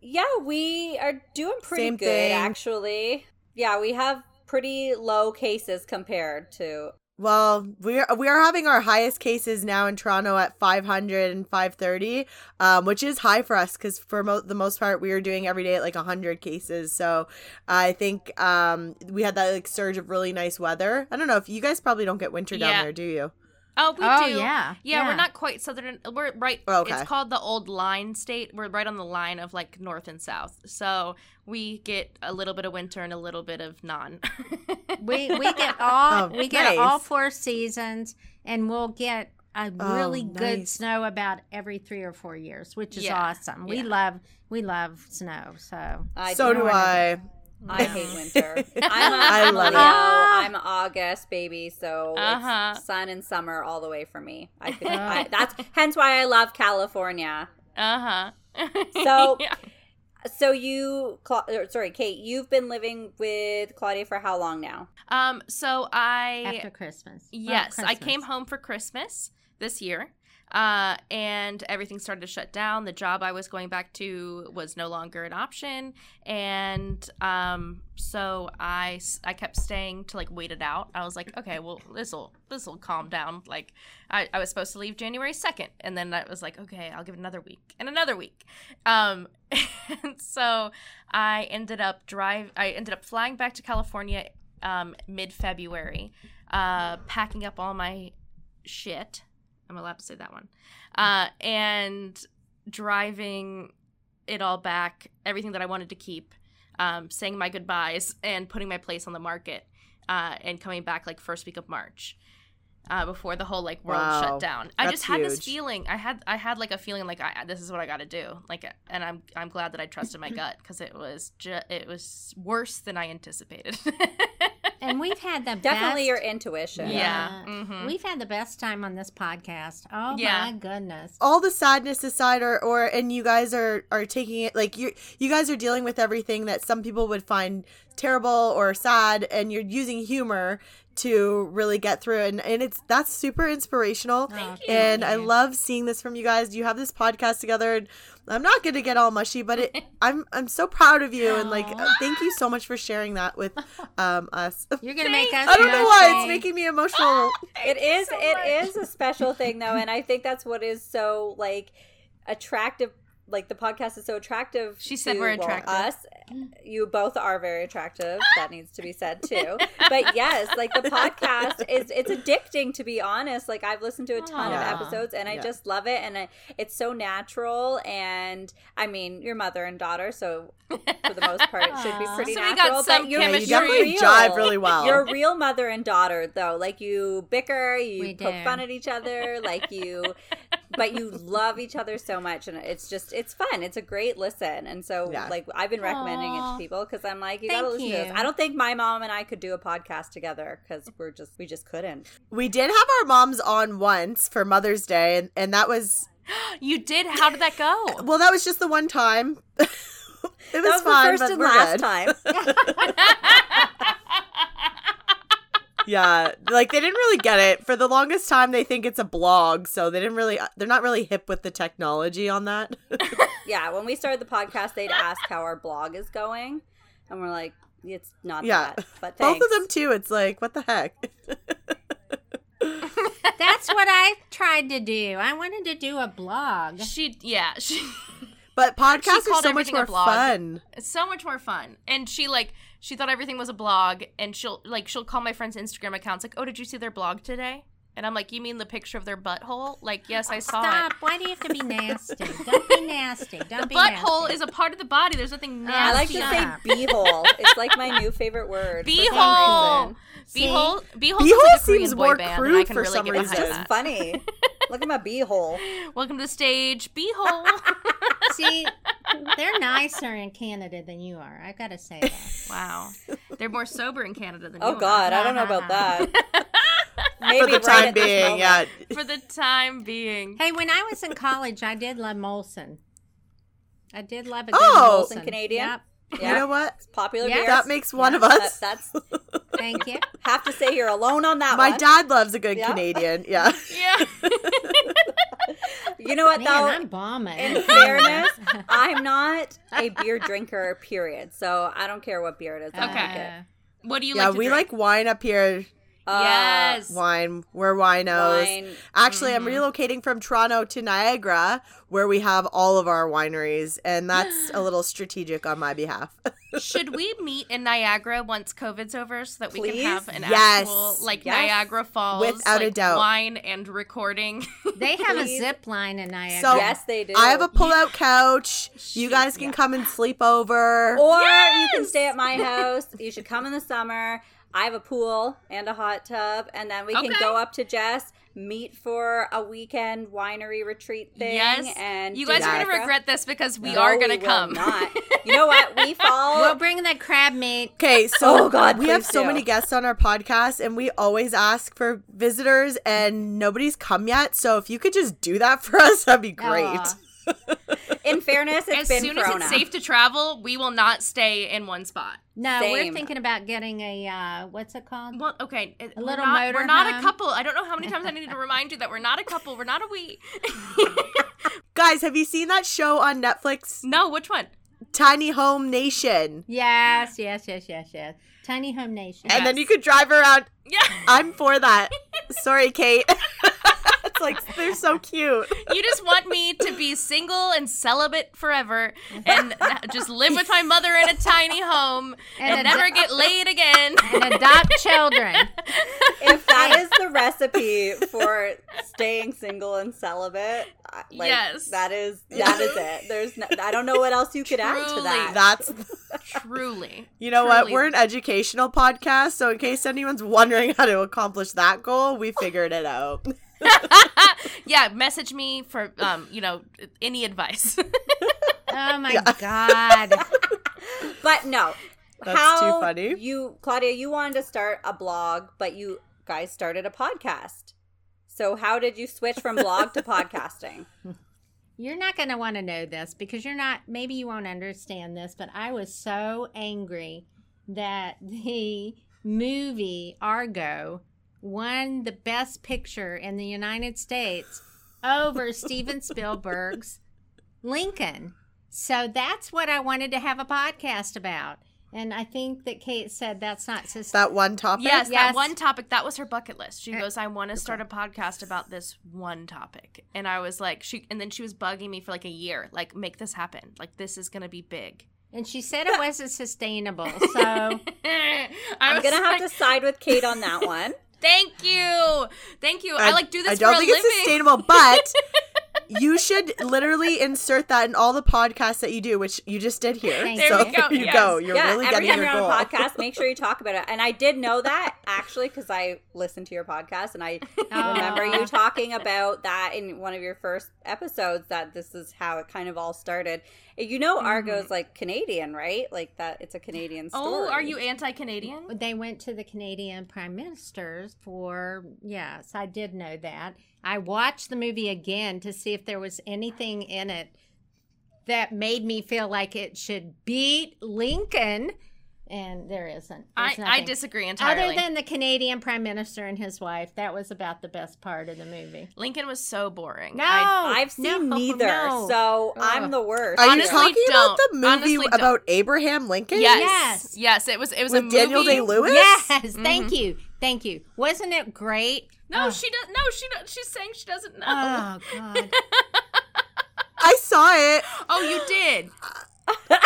Yeah, we are doing pretty Same good thing. actually. Yeah, we have pretty low cases compared to. Well, we are we are having our highest cases now in Toronto at five hundred and five thirty, um, which is high for us because for mo- the most part we were doing every day at like one hundred cases. So I think um, we had that like surge of really nice weather. I don't know if you guys probably don't get winter down yeah. there, do you? Oh, we oh, do. Yeah. yeah. Yeah, we're not quite southern. We're right. Oh, okay. It's called the old line state. We're right on the line of like north and south. So we get a little bit of winter and a little bit of non. we we get all oh, we nice. get all four seasons, and we'll get a really oh, nice. good snow about every three or four years, which is yeah. awesome. Yeah. We love we love snow. So I so do, do I. I hate winter. I'm a, I love it. I'm an August baby, so uh-huh. it's sun and summer all the way for me. I think oh. I, that's hence why I love California. Uh huh. So, yeah. so you, sorry, Kate, you've been living with Claudia for how long now? Um, so I after Christmas. Yes, oh, Christmas. I came home for Christmas this year. Uh, and everything started to shut down. The job I was going back to was no longer an option. And um, so I, I kept staying to, like, wait it out. I was like, okay, well, this'll this'll calm down. Like, I, I was supposed to leave January second. And then I was like, okay, I'll give it another week and another week. Um, and so I ended up drive. I ended up flying back to California um, mid-February, uh, packing up all my shit. I'm allowed to say that one. Uh, and driving it all back, everything that I wanted to keep, um, saying my goodbyes and putting my place on the market uh, and coming back like first week of March uh, before the whole like world wow. shut down. That's I just had huge. this feeling. I had I had like a feeling like I, this is what I got to do. Like, and I'm I'm glad that I trusted my gut because it was ju- it was worse than I anticipated. And we've had the Definitely best, your intuition. Yeah. yeah. Mm-hmm. We've had the best time on this podcast. Oh, yeah. my goodness. All the sadness aside, or, or and you guys are, are taking it, like, you you guys are dealing with everything that some people would find terrible or sad, and you're using humor to really get through it. And, and it's that's super inspirational. Thank you. And Thank you. I love seeing this from you guys. You have this podcast together, and I'm not going to get all mushy, but it, I'm I'm so proud of you, and like uh, thank you so much for sharing that with um, us. You're going to make us. I don't know why it's making me emotional. It is so it is a special thing though, and I think that's what is so like attractive. Like the podcast is so attractive. She said to, we're attractive. Well, us, you both are very attractive. That needs to be said too. But yes, like the podcast is, it's addicting to be honest. Like I've listened to a ton Aww. of episodes and yeah. I just love it. And I, it's so natural. And I mean, your mother and daughter. So for the most part, it should be pretty so natural. We got some but you're, yeah, you definitely real. jive really well. You're a real mother and daughter though. Like you bicker, you poke fun at each other. Like you, but you love each other so much. And it's just, it's fun. It's a great listen. And so, yeah. like, I've been recommending Aww. it to people because I'm like, you Thank gotta listen you. to this. I don't think my mom and I could do a podcast together because we're just, we just couldn't. We did have our moms on once for Mother's Day, and, and that was. You did? How did that go? Well, that was just the one time. It was, was fun, but we're good. That was the first and last time. Yeah, like they didn't really get it. For the longest time, they think it's a blog, so they didn't really, they're not really hip with the technology on that. Yeah, when we started the podcast, they'd ask how our blog is going, and we're like, it's not yeah. that, but thanks. Both of them too, it's like, what the heck? That's what I tried to do. I wanted to do a blog. She, yeah, she... But podcasts are so much more fun. It's so much more fun. And she like she thought everything was a blog, and she'll like she'll call my friends' Instagram accounts like, "Oh, did you see their blog today?" And I'm like, "You mean the picture of their butthole?" Like, "Yes, I saw Stop. it." Why do you have to be nasty? Don't be nasty. Don't the be nasty. The butthole is a part of the body. There's nothing nasty. Uh, I like to say beehole. It's like my new favorite word. Beehole. Beehole. Beehole like seems more crude I can for really some reason. It's funny. Look at my beehole. Welcome to the stage, beehole. See, they're nicer in Canada than you are. I've got to say that. Wow. They're more sober in Canada than oh, you God, are. Oh, God. I don't know about that. Maybe for the right time being, yeah. For the time being. Hey, when I was in college, I did love Molson. I did love a good oh, Molson. Molson Canadian. Yep. Yeah. You know what? It's popular yes. beer. That makes one yeah. of us. That, that's Thank you. Have to say you're alone on that My one. My dad loves a good yeah. Canadian. Yeah. Yeah. You know what, Man, though? I'm bombing. In fairness, I'm not a beer drinker, period. So I don't care what beer it is. Okay. Like it. What do you yeah, like to Yeah, we drink? like wine up here. Uh, yes. Wine. We're winos. Wine. Actually, mm-hmm. I'm relocating from Toronto to Niagara, where we have all of our wineries, and that's a little strategic on my behalf. Should we meet in Niagara once COVID's over so that Please? we can have an yes. actual, like, yes. Niagara Falls Without like, a doubt. wine and recording? They have a zip line in Niagara. So yes, they do. I have a pull-out couch. You guys can yeah. come and sleep over. Or yes! you can stay at my house. You should come in the summer. I have a pool and a hot tub, and then we okay. can go up to Jess, meet for a weekend winery retreat thing. Yes, and you guys Niagara. are going to regret this because we no, are going to come. Not. You know what? We follow. We'll bring the crab meat. Okay, so oh God, we have so do. many guests on our podcast, and we always ask for visitors, and nobody's come yet. So if you could just do that for us, that'd be great. Aww. In fairness, it's as been soon corona. as it's safe to travel, we will not stay in one spot. No, Same. we're thinking about getting a uh, what's it called? Well, okay, a little not, motor. We're not home. a couple. I don't know how many times I need to remind you that we're not a couple. We're not a we. Guys, have you seen that show on Netflix? No, which one? Tiny Home Nation. Yes, yes, yes, yes, yes. Tiny Home Nation. And yes. then you could drive around. Yeah, I'm for that. Sorry, Kate. It's like, they're so cute. You just want me to be single and celibate forever and just live with my mother in a tiny home and, and ad- never get laid again. And adopt children. If that is the recipe for staying single and celibate, like, yes. that is that is it. There's no, I don't know what else you could truly, add to that. That's truly. You know truly. what? We're an educational podcast, so in case anyone's wondering how to accomplish that goal, we figured it out. Yeah, message me for um, you know, any advice. Oh my yeah. God. But no. That's How too funny. You Claudia, you wanted to start a blog, but you guys started a podcast. So how did you switch from blog to podcasting? You're not going to want to know this because you're not, maybe you won't understand this, but I was so angry that the movie Argo won the Best Picture in the United States over Steven Spielberg's Lincoln. So that's what I wanted to have a podcast about. And I think that Kate said that's not... Sus- that one topic? Yes, yes, that one topic. That was her bucket list. She goes, I want to start a podcast about this one topic. And I was like... she, And then she was bugging me for like a year. Like, make this happen. Like, this is going to be big. And she said it wasn't sustainable. So I'm going to have to side with Kate on that one. Thank you. Thank you. I, I like do this for a living. I don't think it's sustainable, but you should literally insert that in all the podcasts that you do, which you just did here. Thank so you. There we go. You yes. go. You're yeah, really getting your goal. Every time you're on a podcast, make sure you talk about it. And I did know that actually because I listened to your podcast and I oh. remember you talking about that in one of your first episodes that this is how it kind of all started. You know Argo's, mm-hmm. like, Canadian, right? Like, that it's a Canadian story. Oh, are you anti-Canadian? They went to the Canadian Prime Ministers for, yes, I did know that. I watched the movie again to see if there was anything in it that made me feel like it should beat Lincoln, and there isn't. I, I disagree entirely. Other than the Canadian Prime Minister and his wife, that was about the best part of the movie. Lincoln was so boring. No, I, I've seen no, neither, no. so Ugh. I'm the worst. Are Honestly, you talking don't. about the movie Honestly, about Abraham Lincoln? Yes, yes, yes it was. It was with a movie. Daniel Day-Lewis. Yes, mm-hmm. thank you, thank you. Wasn't it great? No, oh. she does. No, she does. She's saying she doesn't know. Oh God, I saw it. Oh, you did.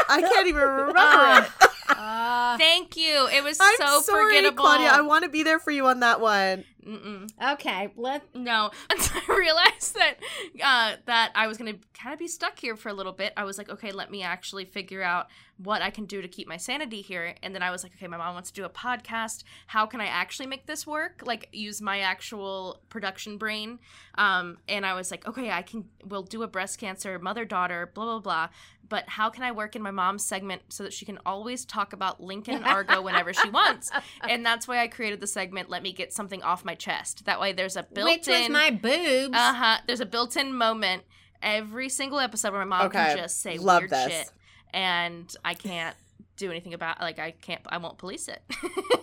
I can't even remember uh, it. Uh, Thank you. It was I'm so sorry, forgettable. Claudia, I want to be there for you on that one. Mm-mm. Okay. Let no. And so I realized that uh, that I was going to kind of be stuck here for a little bit. I was like, okay, let me actually figure out what I can do to keep my sanity here. And then I was like, okay, my mom wants to do a podcast. How can I actually make this work? Like, use my actual production brain. Um, and I was like, okay, I can. We'll do a breast cancer mother daughter. Blah blah blah. But how can I work in my mom's segment so that she can always talk about Lincoln and Argo whenever she wants? And that's why I created the segment, Let Me Get Something Off My Chest. That way there's a built-in... Which was my boobs. Uh-huh. There's a built-in moment every single episode where my mom okay. can just say Love weird this. shit. And I can't do anything about... Like, I can't... I won't police it.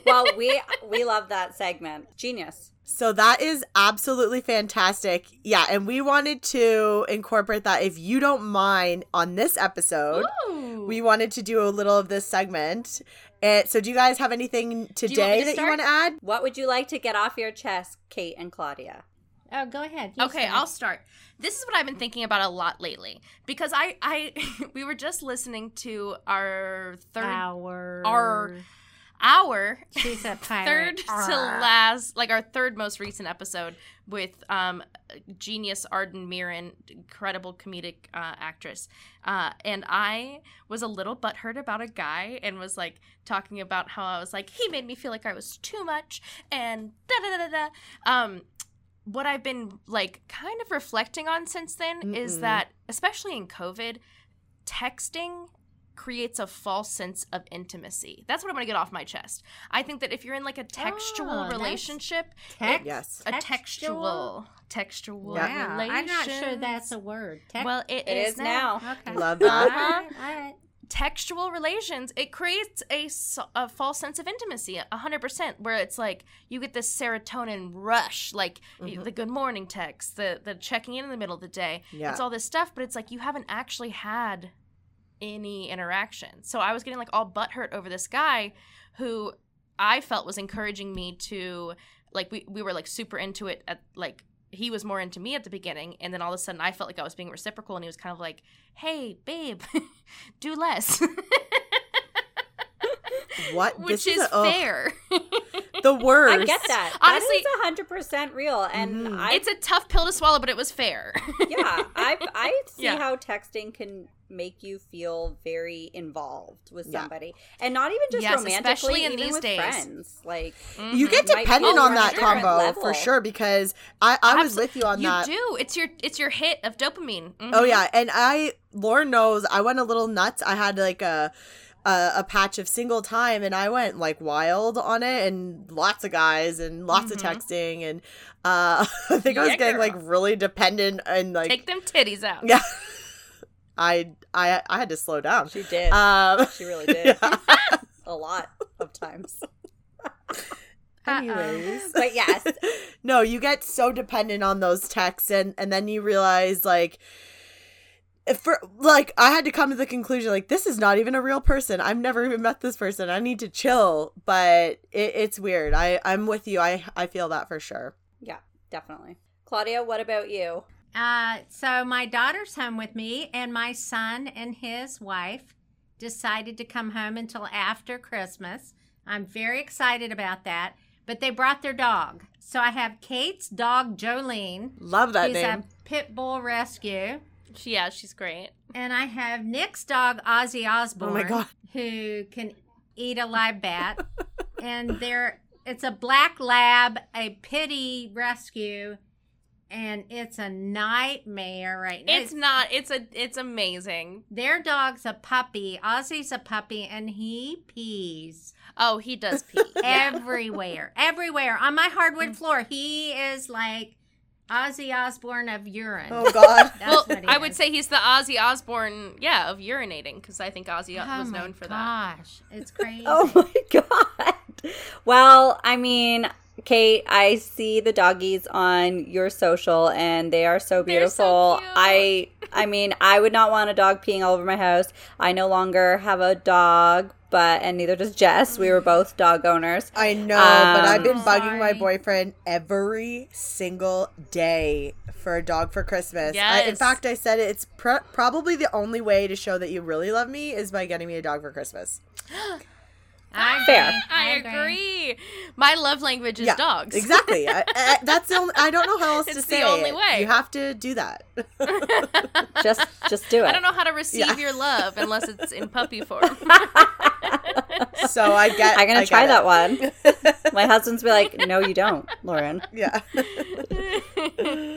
Well, we we love that segment. Genius. So that is absolutely fantastic. Yeah, and we wanted to incorporate that, if you don't mind, on this episode. Ooh. We wanted to do a little of this segment. And so do you guys have anything today you that you want to add? What would you like to get off your chest, Kate and Claudia? Oh, go ahead. You okay, start. I'll start. This is what I've been thinking about a lot lately, because I, I we were just listening to our third... Our... our Our She's a third Arr. to last, like our third most recent episode with um, genius Arden Mirren, incredible comedic uh, actress. Uh, and I was a little butthurt about a guy and was like talking about how I was like, he made me feel like I was too much and da da da da da. Um, what I've been like kind of reflecting on since then Mm-mm. is that, especially in COVID, texting creates a false sense of intimacy. That's what I'm going to get off my chest. I think that if you're in like a textual oh, relationship, text, it, yes. a textual, textual yeah. relationship. I'm not sure that's a word. Text- well, it, it is, is now. now. Okay. Love that. Uh-huh. All right. All right. Textual relations, it creates a, a false sense of intimacy, one hundred percent, where it's like you get this serotonin rush, like mm-hmm. the good morning text, the, the checking in in the middle of the day. Yeah. It's all this stuff, but it's like you haven't actually had any interaction. So I was getting like all butthurt over this guy who I felt was encouraging me to, like, we, we were like super into it at, like, he was more into me at the beginning, and then all of a sudden I felt like I was being reciprocal, and he was kind of like, hey babe, do less. What? Which this is, is a, fair. The worst. I get that. Honestly, that is one hundred percent real. And mm. I, it's a tough pill to swallow, but it was fair. Yeah. I I see yeah. how texting can make you feel very involved with somebody. Yeah. And not even just yes, romantically, especially in even these with days. friends. Like, mm-hmm. you get dependent on that combo level. for sure, because I, I was with you on you that. You do. It's your, it's your hit of dopamine. Mm-hmm. Oh, yeah. And I, Lauren knows, I went a little nuts. I had like a... Uh, a patch of single time, and I went like wild on it, and lots of guys and lots mm-hmm. of texting, and uh, I think yeah, I was getting girl. like really dependent and like take them titties out. Yeah, I I I had to slow down. She did. Um, she really did. Yeah. A lot of times. Anyways, uh-uh. but yes, no, you get so dependent on those texts, and and then you realize like. For, like, I had to come to the conclusion, like, this is not even a real person. I've never even met this person. I need to chill. But it, it's weird. I, I'm with you. I, I feel that for sure. Yeah, definitely. Claudia, what about you? Uh, so my daughter's home with me, and my son and his wife decided to come home until after Christmas. I'm very excited about that. But they brought their dog. So I have Kate's dog, Jolene. Love that name. She's a pit bull rescue. Yeah, she's great. And I have Nick's dog, Ozzy Osbourne, oh my God. who can eat a live bat. And they're, it's a black lab, a pity rescue, and it's a nightmare right now. It's not. It's a. It's amazing. Their dog's a puppy. Ozzy's a puppy, and he pees. Oh, he does pee. Everywhere. Everywhere. On my hardwood floor, he is like... Ozzy Osbourne of urine. Oh, God. That's well, I is. would say he's the Ozzy Osbourne, yeah, of urinating, because I think Ozzy oh was known for gosh. that. Gosh, it's crazy. Oh, my God. Well, I mean, Kate, I see the doggies on your social, and they are so beautiful. So I, I mean, I would not want a dog peeing all over my house. I no longer have a dog. But, and neither does Jess. We were both dog owners. I know, um, but I've been bugging sorry. my boyfriend every single day for a dog for Christmas. Yes. I, in fact, I said it, it's pr- probably the only way to show that you really love me is by getting me a dog for Christmas. I fair. Agree. I, I agree. agree. My love language is yeah, dogs. Exactly. I, I, that's the only, I don't know how else it's to say it. It's the only way. You have to do that. just just do it. I don't know how to receive yeah. your love unless it's in puppy form. So I get I'm going to try that one. My husband's be like, no, you don't, Lauren. Yeah.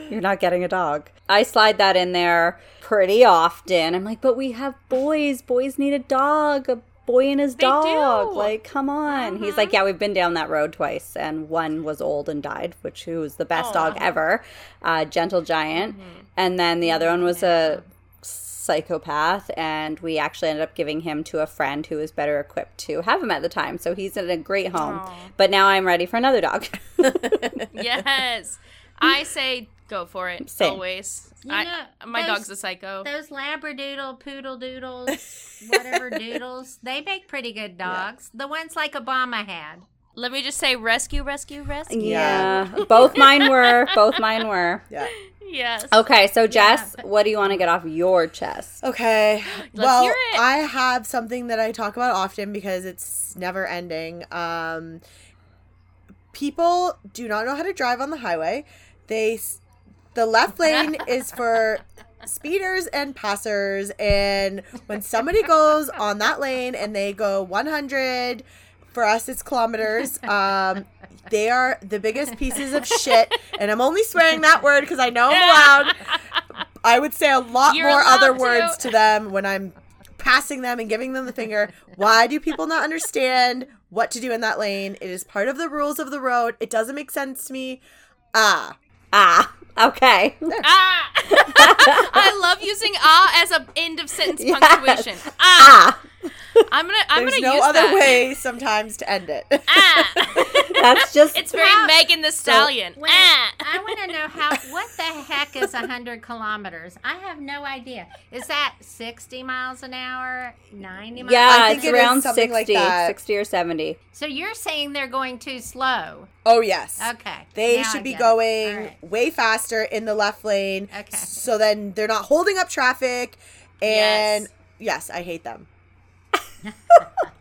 You're not getting a dog. I slide that in there pretty often. I'm like, but we have boys. Boys need a dog, a boy and his they dog do. Like come on mm-hmm. He's like, yeah, we've been down that road twice and one was old and died, which who was the best Aww. Dog ever, uh gentle giant, mm-hmm. and then the other one was a psychopath, and we actually ended up giving him to a friend who was better equipped to have him at the time, so he's in a great home. Aww. But now I'm ready for another dog. Yes, I say go for it. Same. Always. You know, I, my those, dog's a psycho. Those labradoodle, poodle doodles, whatever doodles, they make pretty good dogs. Yeah. The ones like Obama had. Let me just say rescue, rescue, rescue. Yeah. yeah. Both mine were. Both mine were. Yeah. Yes. Okay, so Jess, yeah, but- what do you want to get off your chest? Okay. Let's well, hear it. I have something that I talk about often because it's never ending. Um, people do not know how to drive on the highway. They... The left lane is for speeders and passers, and when somebody goes on that lane and they go one hundred, for us it's kilometers, um, they are the biggest pieces of shit, and I'm only swearing that word because I know I'm allowed. I would say a lot You're more other to. words to them when I'm passing them and giving them the finger. Why do people not understand what to do in that lane? It is part of the rules of the road. It doesn't make sense to me. Ah. Ah. Okay. Ah. I love using ah as an end of sentence yes. punctuation. Ah. ah. I'm going to I'm going to use that. There's no other way sometimes to end it. Ah. That's just It's very well, Megan the Stallion. So, wait, ah. I want to know how what the heck is one hundred kilometers? I have no idea. Is that sixty miles an hour? ninety miles? Yeah, I think it's it around sixty, like sixty or seventy. So you're saying they're going too slow? Oh, yes. Okay. They now should be going right. way faster in the left lane. Okay. So then they're not holding up traffic, and yes, yes I hate them.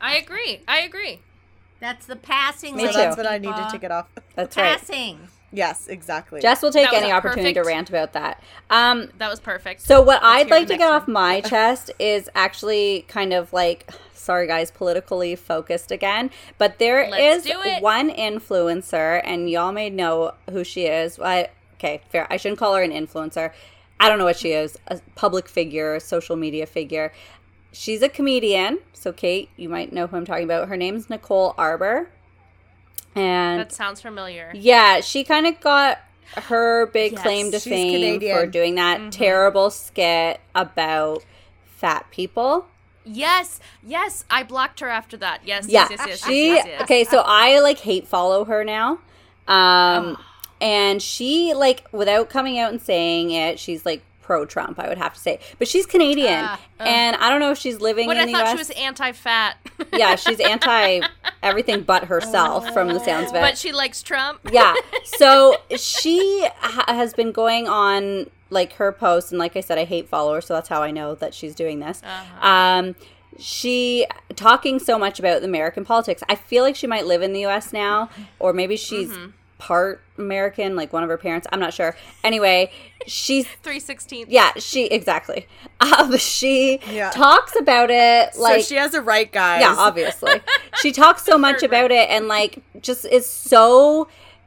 I agree. I agree. That's the passing. Me so too. That's what I needed to get off. That's passing. Right. Yes, exactly. Jess will take any opportunity perfect. to rant about that. Um, that was perfect. So what Let's I'd like to get one. off my chest is actually kind of like, sorry guys, politically focused again. But there Let's is one influencer, and y'all may know who she is. I, okay, fair. I shouldn't call her an influencer. I don't know what she is. A public figure, a social media figure. She's a comedian, so Kate, you might know who I'm talking about. Her name's Nicole Arbor. And that sounds familiar. Yeah, she kind of got her big yes, claim to fame Canadian. for doing that mm-hmm. terrible skit about fat people. Yes, yes, I blocked her after that. Yes, yeah. yes, yes, yes, she, yes, yes. Okay, so I, like, hate follow her now. Um, oh. And she, like, without coming out and saying it, she's, like, pro-Trump, I would have to say. But she's Canadian, uh, uh, and I don't know if she's living in the U S. But I thought she was anti-fat. Yeah, she's anti-everything but herself, from the sounds of it. But she likes Trump. Yeah. So she ha- has been going on, like, her posts, and like I said, I hate followers, so that's how I know that she's doing this. Uh-huh. Um, she talking so much about American politics. I feel like she might live in the U S now, or maybe she's... Mm-hmm. part American, like one of her parents, I'm not sure. Anyway, she's three sixteenths. Yeah, she exactly. Um, she yeah. talks about it like so she has a right, guys. Yeah, obviously. She talks so much about it, and like just is so.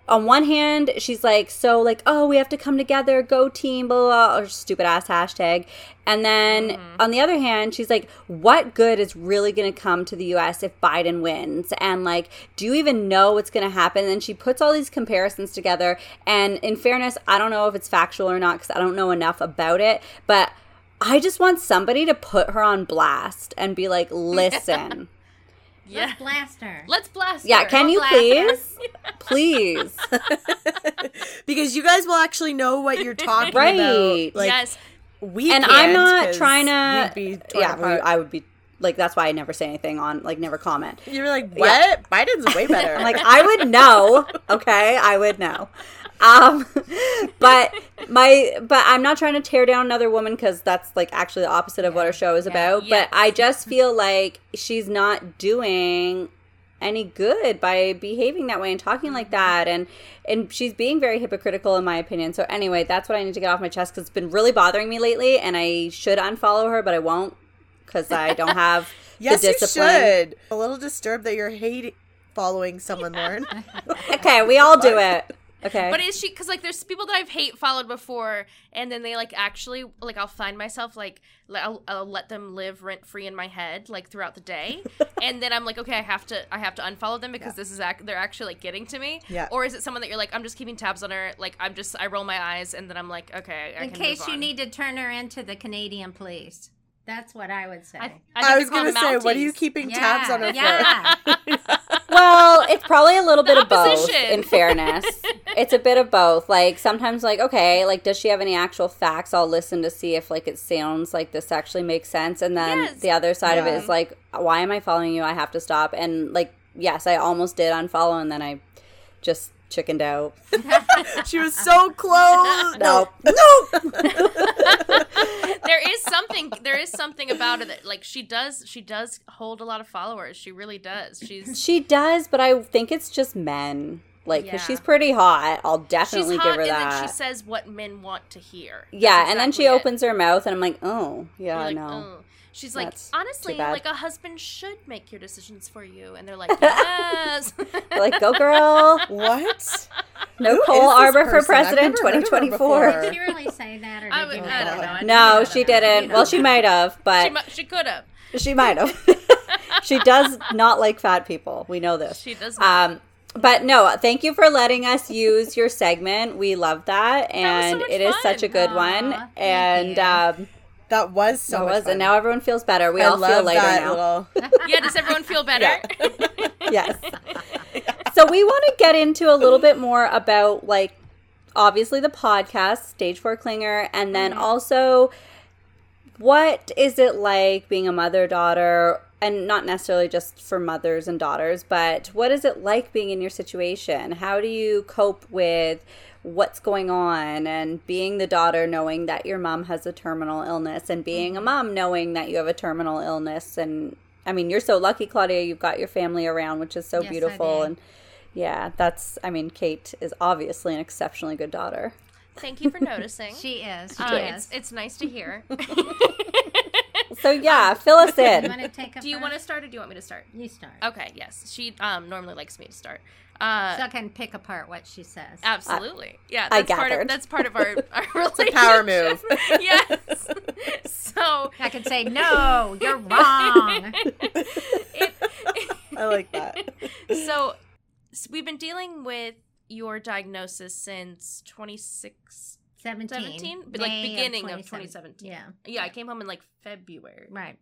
On one hand, she's like, so like, oh, we have to come together, go team, blah, blah, blah, or stupid ass hashtag. And then mm-hmm. on the other hand, she's like, what good is really going to come to the U S if Biden wins? And like, do you even know what's going to happen? And she puts all these comparisons together. And in fairness, I don't know if it's factual or not because I don't know enough about it. But I just want somebody to put her on blast and be like, listen. Yeah. Let's blast her. Let's blast her. Yeah, can I'll you please? Her. Please. Because you guys will actually know what you're talking right. about. Like, yes. We and I'm not trying to. Be yeah, we, I would be. Like, that's why I never say anything on, like, never comment. You were like, what? Yeah. Biden's way better. I'm like, I would know. Okay, I would know. Um, but my, but I'm not trying to tear down another woman because that's like actually the opposite of yeah. what her show is yeah. about. Yeah. But I just feel like she's not doing any good by behaving that way and talking like that. And and she's being very hypocritical, in my opinion. So anyway, that's what I need to get off my chest, because it's been really bothering me lately, and I should unfollow her, but I won't, because I don't have yes, the discipline. Yes, you should. A little disturbed that you're hating following someone, Lauren. Okay, we all do it. Okay. But is she, because, like, there's people that I've hate followed before, and then they, like, actually, like, I'll find myself, like, I'll, I'll let them live rent-free in my head, like, throughout the day. And then I'm like, okay, I have to I have to unfollow them, because yeah. this is, ac- they're actually, like, getting to me. Yeah. Or is it someone that you're like, I'm just keeping tabs on her, like, I'm just, I roll my eyes, and then I'm like, okay, I in can move on. In case you need to turn her into the Canadian police. That's what I would say. I, I, I was going to say, what are you keeping yeah. tabs on her yeah. for? Yeah. Well, it's probably a little the bit opposition. Of both, in fairness. It's a bit of both. Like, sometimes, like, okay, like, does she have any actual facts? I'll listen to see if, like, it sounds like this actually makes sense. And then yes. the other side yeah. of it is, like, why am I following you? I have to stop. And, like, yes, I almost did unfollow, and then I just chickened out. She was so close. No. No. There is something there is something about it that, like, she does she does hold a lot of followers. She really does. She's She does, but I think it's just men. Like, because yeah. she's pretty hot. I'll definitely hot, give her that. She's hot, and then she says what men want to hear. That's yeah, exactly and then she it. opens her mouth, and I'm like, oh, yeah, I know. Like, oh. She's That's like, honestly, like, a husband should make your decisions for you. And they're like, yes. They're like, go, girl. What? Nicole Arbor for president twenty twenty-four. Did she really say that? Or did I, would, you I don't know. I no, she didn't. Well, she might have, but. She, mu- she could have. She might have. She does not like fat people. We know this. She does not. Um, But no, thank you for letting us use your segment. We love that. And that so it is fun. Such a good Aww, one. And um, that was so that much was, fun. And now everyone feels better. We I all feel lighter that now. Little... Yeah, does everyone feel better? Yeah. Yes. So we want to get into a little bit more about, like, obviously the podcast, Stage four Clinger, and then mm-hmm. also what is it like being a mother-daughter, and not necessarily just for mothers and daughters, but what is it like being in your situation? How do you cope with what's going on, and being the daughter knowing that your mom has a terminal illness, and being a mom knowing that you have a terminal illness? And I mean, you're so lucky, Claudia, you've got your family around, which is so yes, beautiful. And yeah, that's, I mean, Kate is obviously an exceptionally good daughter. Thank you for noticing. She is. She uh, is. It's, it's nice to hear. So, yeah, fill us in. You take do you first? want to start, or do you want me to start? You start. Okay, yes. She um, normally likes me to start. Uh, so I can pick apart what she says. Absolutely. Uh, yeah, that's I gathered. Part of, that's part of our, our relationship. It's a power move. Yes. So I can say, no, you're wrong. it, it, I like that. So, so we've been dealing with your diagnosis since twenty sixteen. seventeen, but like beginning of twenty seventeen. Yeah, yeah. I came home in like February, right,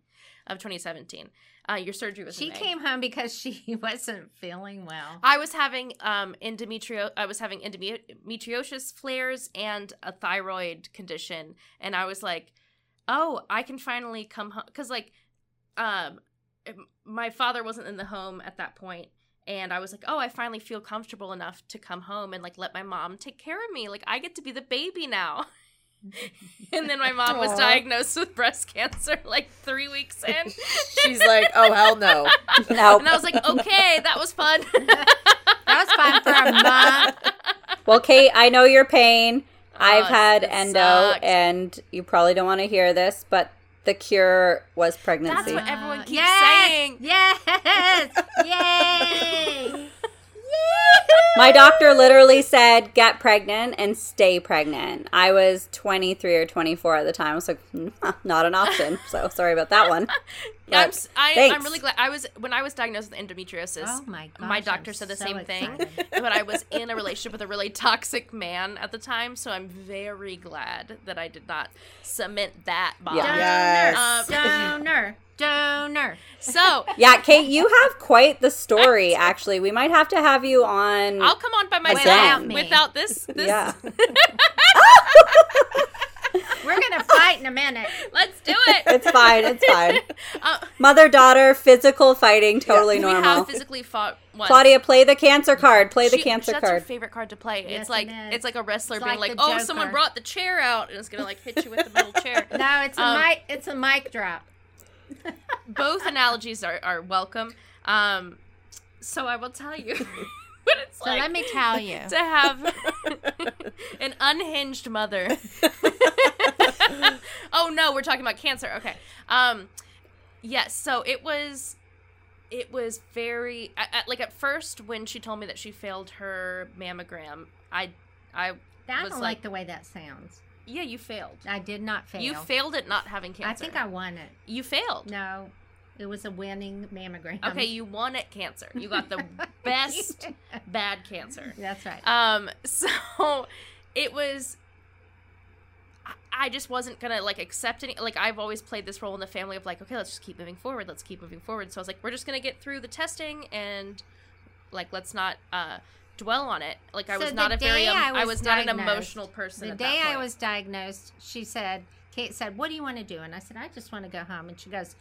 of twenty seventeen. Uh, your surgery was. She in May. Came home because she wasn't feeling well. I was having um endometrio. I was having endometriosis flares and a thyroid condition, and I was like, "Oh, I can finally come home," because like, um, my father wasn't in the home at that point. And I was like, oh, I finally feel comfortable enough to come home and, like, let my mom take care of me. Like, I get to be the baby now. And then my mom Aww. was diagnosed with breast cancer, like, three weeks in. She's like, oh, hell no. No. And I was like, okay, that was fun. That was fun for a month. Well, Kate, I know your pain. Oh, I've had endo, sucked. And you probably don't want to hear this, but the cure was pregnancy. That's what everyone keeps yes! saying. Yes! Yay! Yay! My doctor literally said, get pregnant and stay pregnant. I was twenty-three or twenty-four at the time. I was like, nah, not an option. So sorry about that one. Yeah, I'm, I, I'm really glad. I was When I was diagnosed with endometriosis, oh my, gosh, my doctor I'm said the so same excited. thing. But I was in a relationship with a really toxic man at the time. So I'm very glad that I did not cement that bond. Yeah. Yes. Um, Donor. Donor. So yeah, Kate, you have quite the story. Actually, we might have to have you on. I'll come on by myself without, without this. this. Yeah. We're gonna fight in a minute. Let's do it. It's fine. It's fine. Uh, Mother-daughter physical fighting, totally yeah. normal. We have physically fought once. Claudia, play the cancer card. Play she, the cancer that's card. That's her favorite card to play. Yes, it's like it it's like a wrestler it's being like, like "Oh, Joker. Someone brought the chair out," and it's gonna like hit you with the metal chair. No, it's um, a mic. It's a mic drop. Both analogies are, are welcome. Um, So I will tell you what it's so like. So let me tell you. To have an unhinged mother. Oh, no, we're talking about cancer. Okay. Um, yes, so it was... It was very, at, like at first when she told me that she failed her mammogram, I, I that was I don't like, like the way that sounds. Yeah, you failed. I did not fail. You failed at not having cancer. I think I won it. You failed. No, it was a winning mammogram. Okay, you won at cancer. You got the best bad cancer. That's right. Um, so it was. I just wasn't going to, like, accept any... Like, I've always played this role in the family of, like, okay, let's just keep moving forward. Let's keep moving forward. So I was like, we're just going to get through the testing and, like, let's not uh, dwell on it. Like, I was not a very... I was not an emotional person at that point. The day I was diagnosed, she said... Kate said, what do you want to do? And I said, I just want to go home. And she goes,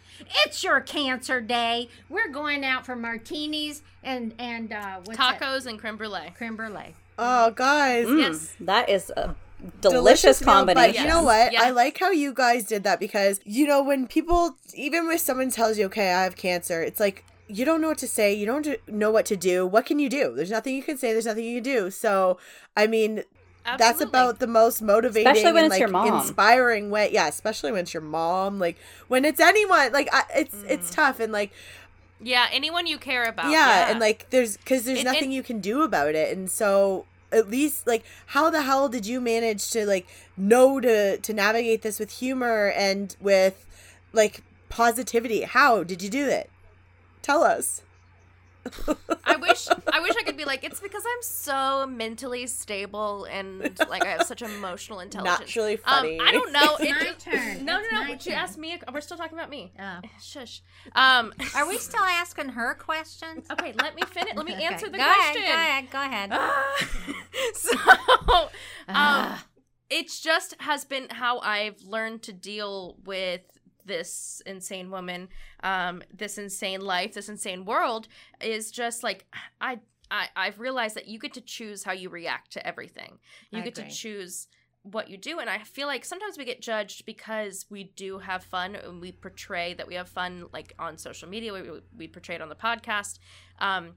it's your cancer day. We're going out for martinis and... and uh, what's tacos it? And creme brulee. Creme brulee. Oh, guys. Mm, yes. That is... a. Delicious, delicious combination. Yes. You know what? Yes. I like how you guys did that because, you know, when people, even when someone tells you, okay, I have cancer, it's like, you don't know what to say. You don't know what to do. What can you do? There's nothing you can say. There's nothing you can do. So, I mean, absolutely. That's about the most motivating, especially when and, it's like, your mom. Inspiring way. Yeah, especially when it's your mom. Like, when it's anyone, like, I, it's mm. it's tough. And, like, yeah, anyone you care about. Yeah, yeah. And, like, there's, because there's it, nothing it, you can do about it. And so... At least, like, how the hell did you manage to, like, know to, to navigate this with humor and with, like, positivity? How did you do it? Tell us. I wish I wish I could be like, it's because I'm so mentally stable and, like, I have such emotional intelligence. Naturally funny. Um, I don't know. It's it my just, turn. No, it's no, no. But you asked me. A, we're still talking about me. Oh. Shush. Um, Are we still asking her questions? Okay, let me finish. Let me okay. answer the go question. Ahead, go ahead. Go ahead. so, um, it just has been how I've learned to deal with this insane woman, um, this insane life, this insane world is just like, I, I, I've realized that you get to choose how you react to everything. You I get agree. to choose what you do. And I feel like sometimes we get judged because we do have fun and we portray that we have fun, like on social media, we, we portray it on the podcast. Um,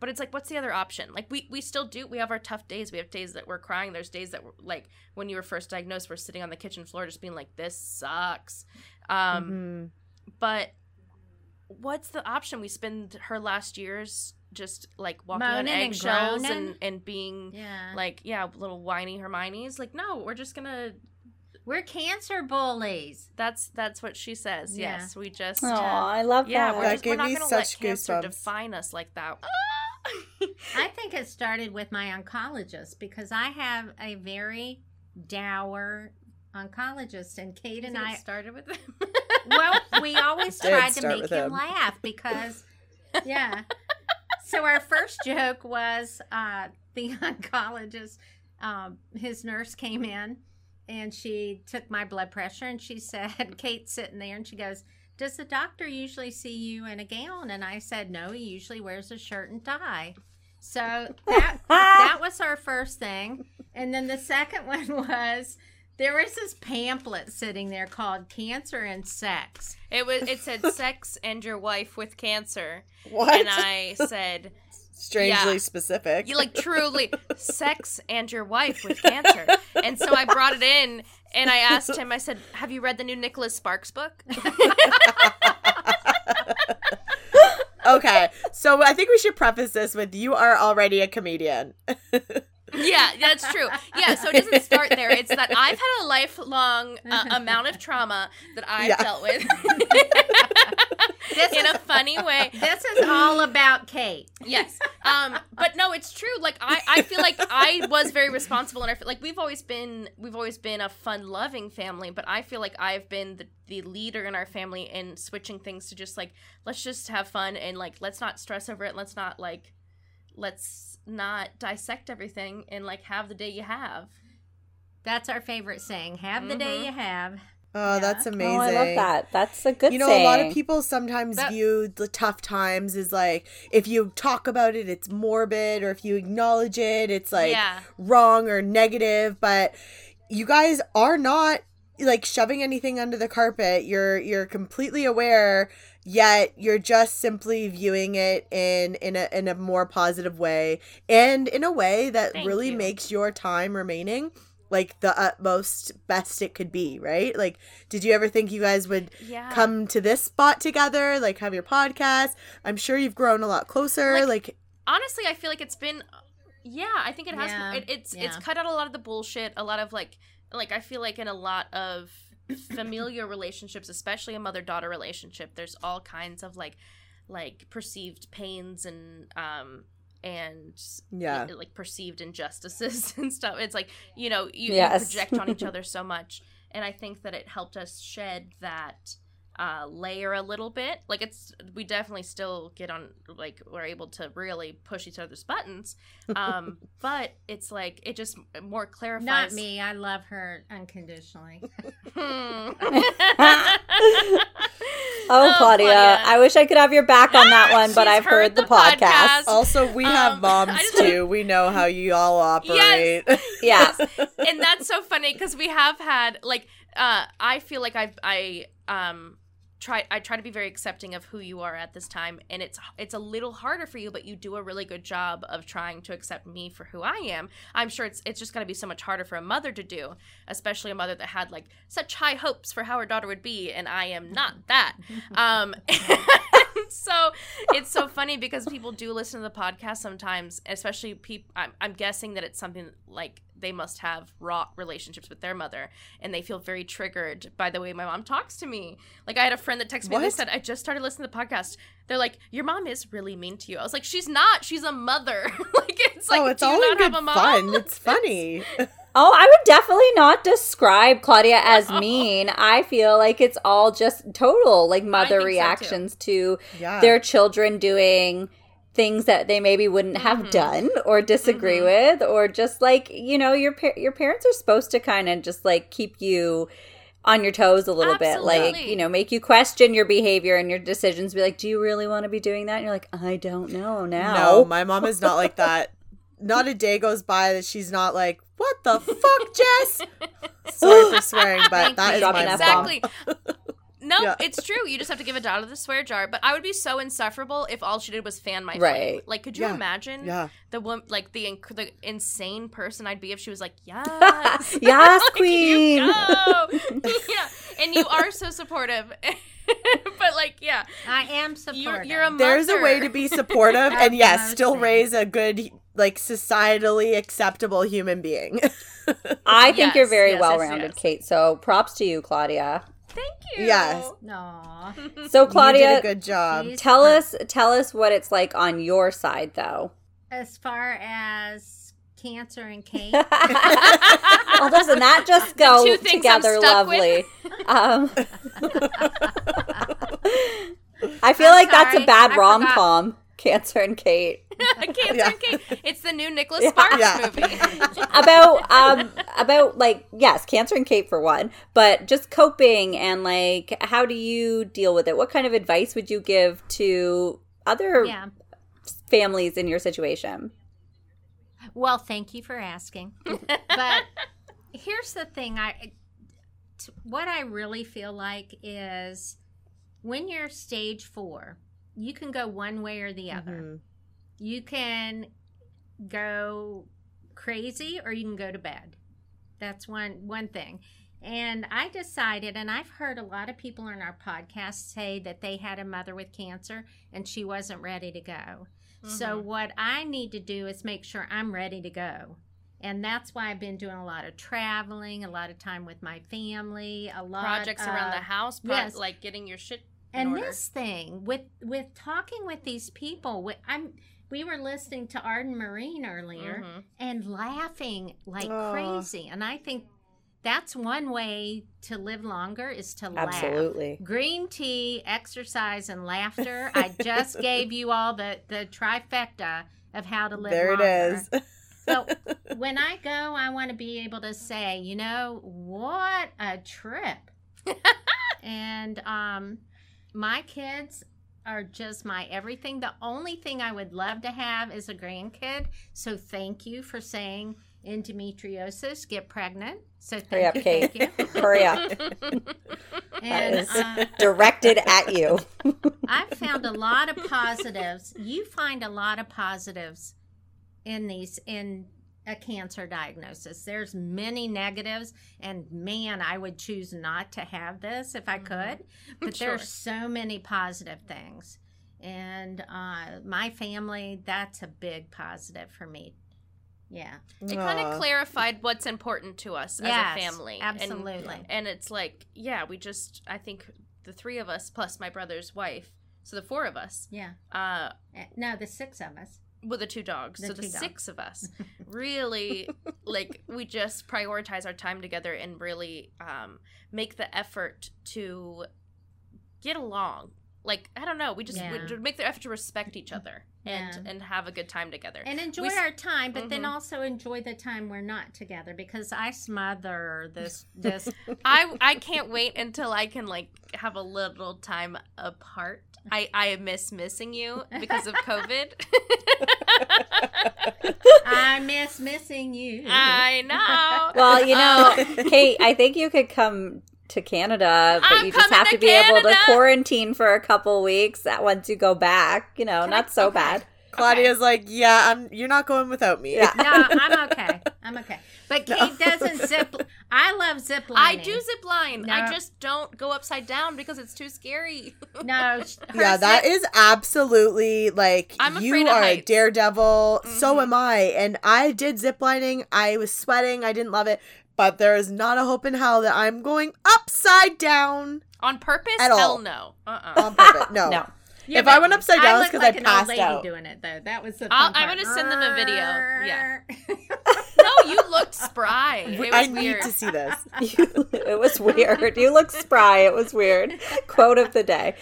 But it's like, what's the other option? Like, we, we still do. We have our tough days. We have days that we're crying. There's days that, we're, like, when you were first diagnosed, we're sitting on the kitchen floor just being like, this sucks. Um, mm-hmm. But what's the option? We spend her last years just, like, walking moaning on eggshells and, and, and being, yeah. like, yeah, little whiny Hermiones. Like, no, we're just going to... We're cancer bullies. That's that's what she says. Yeah. Yes, we just... Oh, uh, I love that. Yeah, we're, that just, we're not going to let goosebumps. Cancer define us like that. Oh! I think it started with my oncologist because I have a very dour oncologist, and Kate and I started with him. Well, we always tried to make him laugh because, yeah. So our first joke was uh, the oncologist, um, his nurse came in, and she took my blood pressure, and she said, Kate's sitting there, and she goes, does the doctor usually see you in a gown? And I said, no, he usually wears a shirt and tie. So that that was our first thing. And then the second one was there was this pamphlet sitting there called Cancer and Sex. It was it said sex and your wife with cancer. What? And I said strangely yeah. specific. You like truly sex and your wife with cancer. And so I brought it in and I asked him, I said, have you read the new Nicholas Sparks book? Okay. So I think we should preface this with you are already a comedian. Yeah, that's true. Yeah, so it doesn't start there. It's that I've had a lifelong uh, amount of trauma that I've yeah. dealt with this in is, a funny way. This is all about Kate. Yes. Um, but no, it's true. Like, I, I feel like I was very responsible. And I feel like we've always been we've always been a fun-loving family, but I feel like I've been the, the leader in our family in switching things to just, like, let's just have fun and, like, let's not stress over it. Let's not, like, let's... not dissect everything and like have the day you have. That's our favorite saying, have the mm-hmm. day you have. Oh yeah. That's amazing. Oh, I love that. That's a good you know saying. A lot of people sometimes but- view the tough times as like if you talk about it it's morbid or if you acknowledge it it's like yeah. wrong or negative, but you guys are not like shoving anything under the carpet. You're you're completely aware, yet you're just simply viewing it in in a in a more positive way, and in a way that Thank really you. makes your time remaining like the utmost best it could be, right? Like, did you ever think you guys would yeah. come to this spot together, like have your podcast? I'm sure you've grown a lot closer. Like, like honestly, I feel like it's been, yeah, I think it has, yeah, it, it's yeah. it's cut out a lot of the bullshit, a lot of like, like I feel like in a lot of familial relationships, especially a mother-daughter relationship, there's all kinds of like, like perceived pains and, um, and yeah. it, like perceived injustices and stuff. It's like, you know, you, yes. you project on each other so much, and I think that it helped us shed that uh layer a little bit. Like, it's, we definitely still get on, like we're able to really push each other's buttons, um but it's like it just more clarifies. Not me, I love her unconditionally. Oh, Claudia. Oh, Claudia, I wish I could have your back on that one, but I've heard, heard the, the podcast. podcast. Also, we um, have moms, just, too. We know how you all operate. Yes, yes. And that's so funny, because we have had, like, uh, I feel like I've, I um try I try to be very accepting of who you are at this time, and it's it's a little harder for you, but you do a really good job of trying to accept me for who I am. I'm sure it's it's just going to be so much harder for a mother to do, especially a mother that had, like, such high hopes for how her daughter would be, and I am not that. Um, so it's so funny, because people do listen to the podcast sometimes, especially people, I'm, I'm guessing that it's something like they must have raw relationships with their mother, and they feel very triggered by the way my mom talks to me. Like, I had a friend that texted me and they said, I just started listening to the podcast. They're like, your mom is really mean to you. I was like, she's not. She's a mother. Like, it's like, oh, it's do you all not have a mom? Fun. It's funny. Oh, I would definitely not describe Claudia as mean. I feel like it's all just total, like, mother reactions so to yeah. their children doing things that they maybe wouldn't have mm-hmm. done or disagree mm-hmm. with, or just, like, you know, your par- your parents are supposed to kind of just, like, keep you on your toes a little Absolutely. bit, like, you know, make you question your behavior and your decisions. Be like, do you really want to be doing that? And you're like, I don't know now. No, my mom is not like that. Not a day goes by that she's not like, what the fuck, Jess? Sorry for swearing, but that is my exactly. mom. No, yeah. it's true. You just have to give a dot of the swear jar. But I would be so insufferable if all she did was fan my right. flame. Like, could you yeah. imagine yeah. the woman, like the, inc- the insane person I'd be if she was like, yes, yes, like, queen. You go. Yeah, and you are so supportive. But, like, yeah, I am supportive. You're, you're a mother. There's a way to be supportive, and yes, still saying. raise a good, like, societally acceptable human being. I think yes, you're very yes, well-rounded, yes, yes. Kate. So props to you, Claudia. Thank you. Yes. Aww. So, Claudia, you did a good job. Tell us, tell us what it's like on your side, though. As far as cancer and Kate. Well, doesn't that just go together lovely? Um, I feel I'm like sorry. that's a bad I rom-com. Forgot. Cancer and Kate. Cancer yeah. and Kate. It's the new Nicholas yeah. Sparks yeah. movie. About, um, about like, yes, Cancer and Kate for one, but just coping and, like, how do you deal with it? What kind of advice would you give to other yeah. families in your situation? Well, thank you for asking. But here's the thing. I, t- what I really feel like is when you're stage four, you can go one way or the other. Mm-hmm. You can go crazy or you can go to bed. That's one one thing. And I decided, and I've heard a lot of people on our podcast say that they had a mother with cancer and she wasn't ready to go. Mm-hmm. So what I need to do is make sure I'm ready to go. And that's why I've been doing a lot of traveling, a lot of time with my family, a lot of projects around the house, pro- yes. like getting your shit And order. This thing with with talking with these people, with, I'm we were listening to Arden Mirren earlier mm-hmm. and laughing like oh. crazy, and I think that's one way to live longer is to Absolutely. laugh. Absolutely, green tea, exercise, and laughter. I just gave you all the the trifecta of how to live. There longer. It is. So when I go, I want to be able to say, you know, what a trip, and um. My kids are just my everything. The only thing I would love to have is a grandkid. So thank you for saying endometriosis, get pregnant. So thank Hurry up, you, Kate. Thank you. Hurry up. And, that is uh, directed at you. I've found a lot of positives. You find a lot of positives in these in a cancer diagnosis. There's many negatives, and man, I would choose not to have this if I could. But sure. There's so many positive things. And uh, my family, that's a big positive for me. Yeah. It kind of clarified what's important to us yes, as a family. Absolutely. And, and it's like, yeah, we just, I think the three of us plus my brother's wife, so the four of us. Yeah. Uh, no, the six of us. Well, the two dogs. The so two the dogs. six of us really, like, we just prioritize our time together and really um, make the effort to get along. Like, I don't know, we just yeah. we make the effort to respect each other and, yeah. and have a good time together. And enjoy we, our time, but mm-hmm. then also enjoy the time we're not together, because I smother this. this. I I can't wait until I can, like, have a little time apart. I, I miss missing you because of COVID. I miss missing you. I know. Well, you know, uh, Kate, I think you could come to Canada, but I'm you just have to, to be able to quarantine for a couple weeks. That once you go back, you know, Can not I, so okay. bad. Claudia's okay. like, yeah, I'm. You're not going without me. Yeah. No, I'm okay. I'm okay. But Kate no. doesn't zip. I love zip lining. I do zip line. No. I just don't go upside down because it's too scary. No. Yeah, zip- that is absolutely like I'm you are heights. a daredevil. Mm-hmm. So am I. And I did zip lining. I was sweating. I didn't love it. But there is not a hope in hell that I'm going upside down. On purpose? At all. Hell no. Uh-uh. On purpose. No. no. Yeah, if I went upside down, it's because I, like I passed out. I an old lady doing it, though. That was the fun part. I'm going to send them a video. Yeah. No, you looked spry. It was I weird. need to see this. You, it was weird. You looked spry. It was weird. Quote of the day.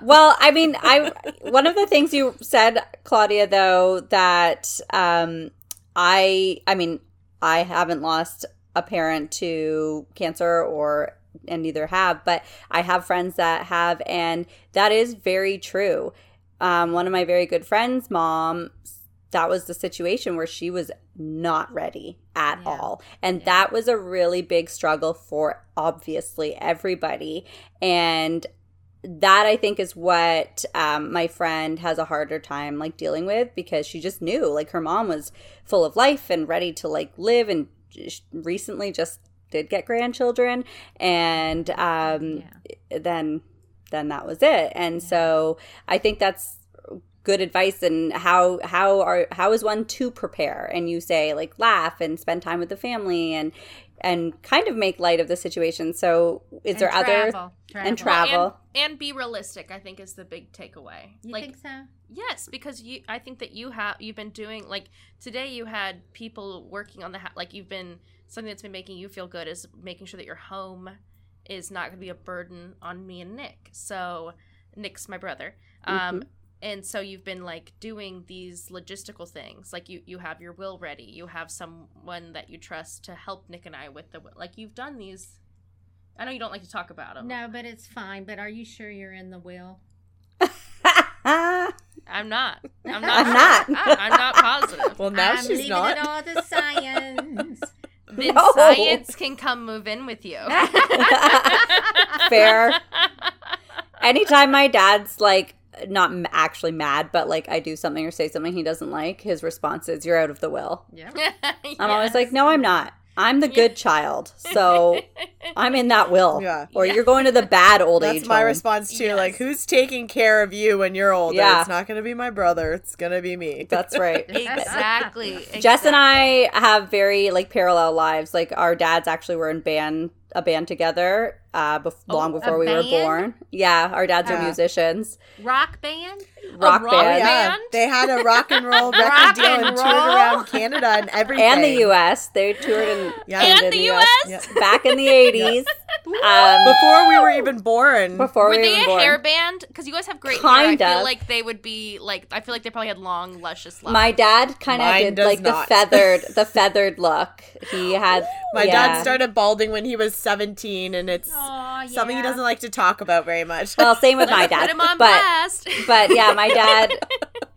Well, I mean, I one of the things you said, Claudia, though, that um, I, I mean, I haven't lost a parent to cancer or and neither have, but I have friends that have, and that is very true. Um, one of my very good friends' mom, that was the situation where she was not ready at yeah. all. And yeah. that was a really big struggle for obviously everybody. And that I think is what um, my friend has a harder time like dealing with, because she just knew like her mom was full of life and ready to like live, and recently just did get grandchildren, and um yeah. then then that was it. And yeah. so I think that's good advice. And how how are how is one to prepare? And you say like laugh and spend time with the family and and kind of make light of the situation. So is and there travel, other travel. and travel well, and, and be realistic, I think, is the big takeaway. You like, think so? Yes, because you I think that you have you've been doing like today you had people working on the ha- like you've been something that's been making you feel good is making sure that your home is not going to be a burden on me and Nick. So Nick's my brother. Mm-hmm. Um And so you've been, like, doing these logistical things. Like, you, you have your will ready. You have someone that you trust to help Nick and I with the will. Like, you've done these. I know you don't like to talk about them. No, but it's fine. But are you sure you're in the will? I'm not. I'm not. I'm not. I, I'm not positive. Well, now I'm she's not. I'm leaving it all to science. Then no. science can come move in with you. Fair. Anytime my dad's, like, not actually mad, but like I do something or say something he doesn't like, his response is, "You're out of the will." Yeah, yes. I'm always like, "No, I'm not. I'm the good yeah. child, so I'm in that will." Yeah. Or yeah. you're going to the bad old That's age. That's my home. response too. Yes. Like, who's taking care of you when you're older? Yeah. It's not going to be my brother. It's going to be me. That's right. exactly. exactly. Jess and I have very like parallel lives. Like our dads actually were in band a band together uh, bef- oh, long before we band? were born. Yeah, our dads uh, are musicians. Rock band? Rock, rock band. Yeah. They had a rock and roll record deal and, and toured around Canada and everything. And the U S They toured in, yeah, and in the U S Yeah. back in the eighties. Um, before we were even born. Before were we were they even a born. hair band? Because you guys have great kind hair. Of. I feel like they would be like, I feel like they probably had long, luscious locks. My dad kind of did like not. the feathered, the feathered look. He had. My yeah. dad started balding when he was seventeen, and it's Aww, yeah. something he doesn't like to talk about very much. Well, same with my dad. Put him on but, blast. But yeah, my dad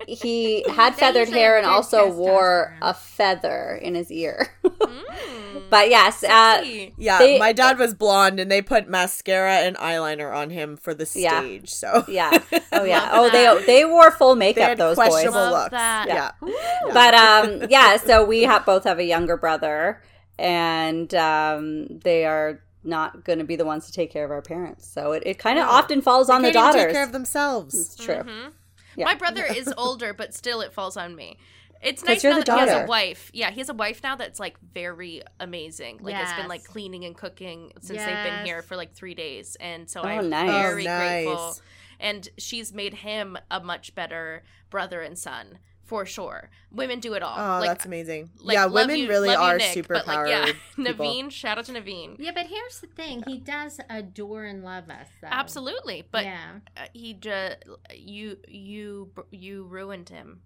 he had feathered hair and also wore a feather in his ear. Mm, but yes. Uh, yeah, they, my dad was blonde and they put mascara and eyeliner on him for the stage. Yeah. So yeah. Oh, yeah. Oh, they they wore full makeup, those boys. Questionable looks. Yeah. yeah. But um, yeah, so we have, both have a younger brother and um, they are not going to be the ones to take care of our parents. So it, it kind of yeah. often falls they on the daughters. They can't even take care of themselves. It's true. Mm-hmm. Yeah. My brother is older, but still it falls on me. It's nice now that he has a wife. Yeah, he has a wife now that's, like, very amazing. Like, yes. It's been, like, cleaning and cooking since yes. they've been here for, like, three days. And so oh, I'm nice. very oh, nice. grateful. And she's made him a much better brother and son. For sure. Women do it all. Oh, like, that's amazing. Like, yeah, women you, really are Nick, super powered. Like, yeah, Naveen, shout out to Naveen. Yeah, but here's the thing. Yeah. He does adore and love us, though. Absolutely. But yeah. he just, you, you, you ruined him.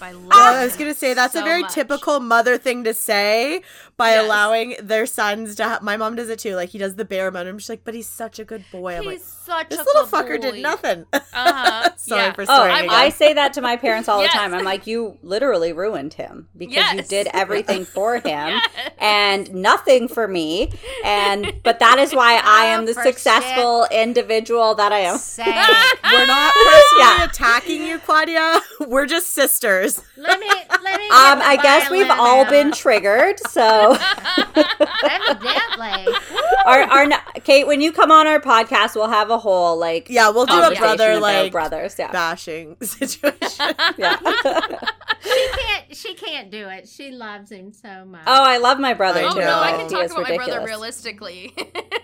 By loving I was going to say, that's so a very much. typical mother thing to say by yes. allowing their sons to have, my mom does it too. Like, he does the bare minimum. She's like, but he's such a good boy. I'm he's like, such this a little fucker boy. did nothing. Uh-huh. Sorry yeah. for sorry. Oh, I say that to my parents all yes. the time. I'm like, you literally ruined him because yes. you did everything for him yes. and nothing for me. And, but that is why I am the successful shit. individual that I am. We're not personally yeah. attacking you, Claudia. We're just sisters. Let me, let me. Um, I guess we've out. all been triggered, so. Evidently. Our, our, Kate, when you come on our podcast, we'll have a whole, like, yeah, we'll do a brother, like, brothers, yeah. bashing situation. Yeah. she can't, she can't do it. She loves him so much. Oh, I love my brother, oh, too. Oh, no, I can talk about ridiculous. my brother realistically.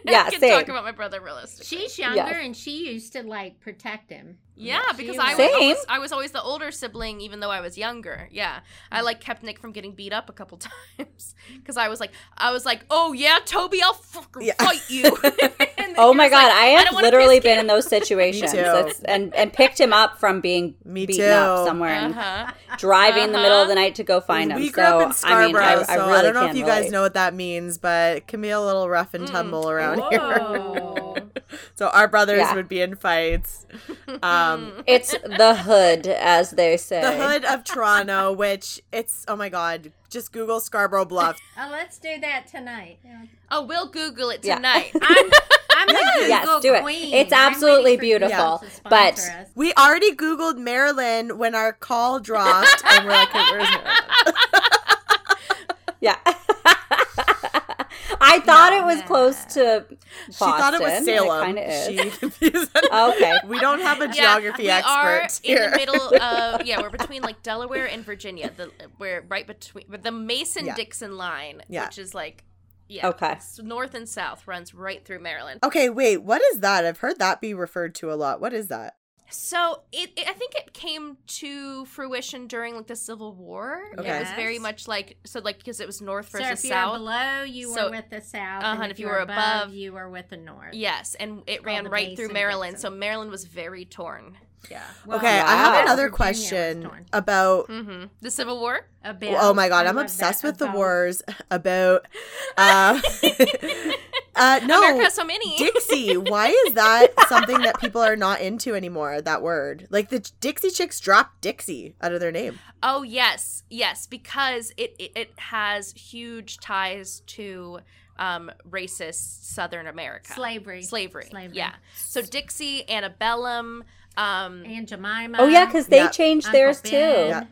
Yeah, I can same. talk about my brother realistically. She's younger, yeah. and she used to, like, protect him. Yeah, yeah, because I was, always, I was always the older sibling, even though I was younger. Yeah, I like kept Nick from getting beat up a couple times because I was like, I was like, oh yeah, Toby, I'll fucking yeah. fight you. Oh my god, like, I have I literally been in those situations. That's, and and picked him up from being Me beaten too. up somewhere uh-huh. and driving uh-huh. in the middle of the night to go find him. We grew so, up in Scarborough, I mean, I, so I, really I don't know if you guys relate. know what that means, but Camille, a little rough and tumble mm. around Whoa. here. So our brothers yeah. would be in fights. Um, it's the hood, as they say. The hood of Toronto, which it's, oh my God, just Google Scarborough Bluff. Oh, let's do that tonight. Yeah. Oh, we'll Google it tonight. Yeah. I'm, I'm yes. a Google yes, do it. queen. It's absolutely beautiful. But us. we already Googled Maryland when our call dropped. And we're like, hey, where's Maryland? Yeah. I thought no, it was no, close to Boston. She thought it was Salem. It kind of is. She confused it. Okay. We don't have a geography yeah, expert here. We are in the middle of, yeah, we're between like Delaware and Virginia. The, we're right between the Mason-Dixon yeah. line, yeah. which is like, yeah. Okay. north and south runs right through Maryland. Okay, wait. What is that? I've heard that be referred to a lot. What is that? So it, it, I think it came to fruition during like the Civil War. Okay. It was very much like so, like because it was North versus South. So if you were below, you were so, with the South. Uh-huh, and if, if you were above, above, you were with the North. Yes, and it ran right Mason, through Maryland. Mason. So Maryland was very torn. Yeah. Well, okay, wow. I have another Virginia question about mm-hmm. the Civil War. About, well, oh my God, I'm obsessed that, with about. the wars. About. Uh, Uh, no, America has so many. Dixie. Why is that something that people are not into anymore? That word, like the Dixie Chicks, dropped Dixie out of their name. Oh yes, yes, because it it, it has huge ties to um, racist Southern America, slavery, slavery, slavery. Yeah. So Dixie, Antebellum, um, Aunt Jemima. Oh yeah, because they yep. changed Uncle theirs Ben. too. Yeah.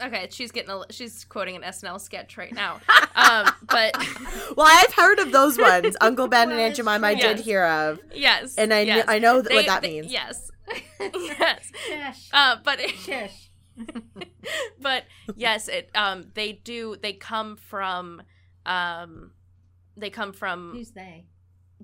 Okay, she's getting a, she's quoting an S N L sketch right now. Um, but well, I've heard of those ones. Uncle Ben and Aunt Jemima, I did yes. hear of. Yes, and I yes. kn- I know th- they, what that they, means. Yes, yes. Shush. Uh, but it, Shush. But yes, it um they do they come from um they come from who's they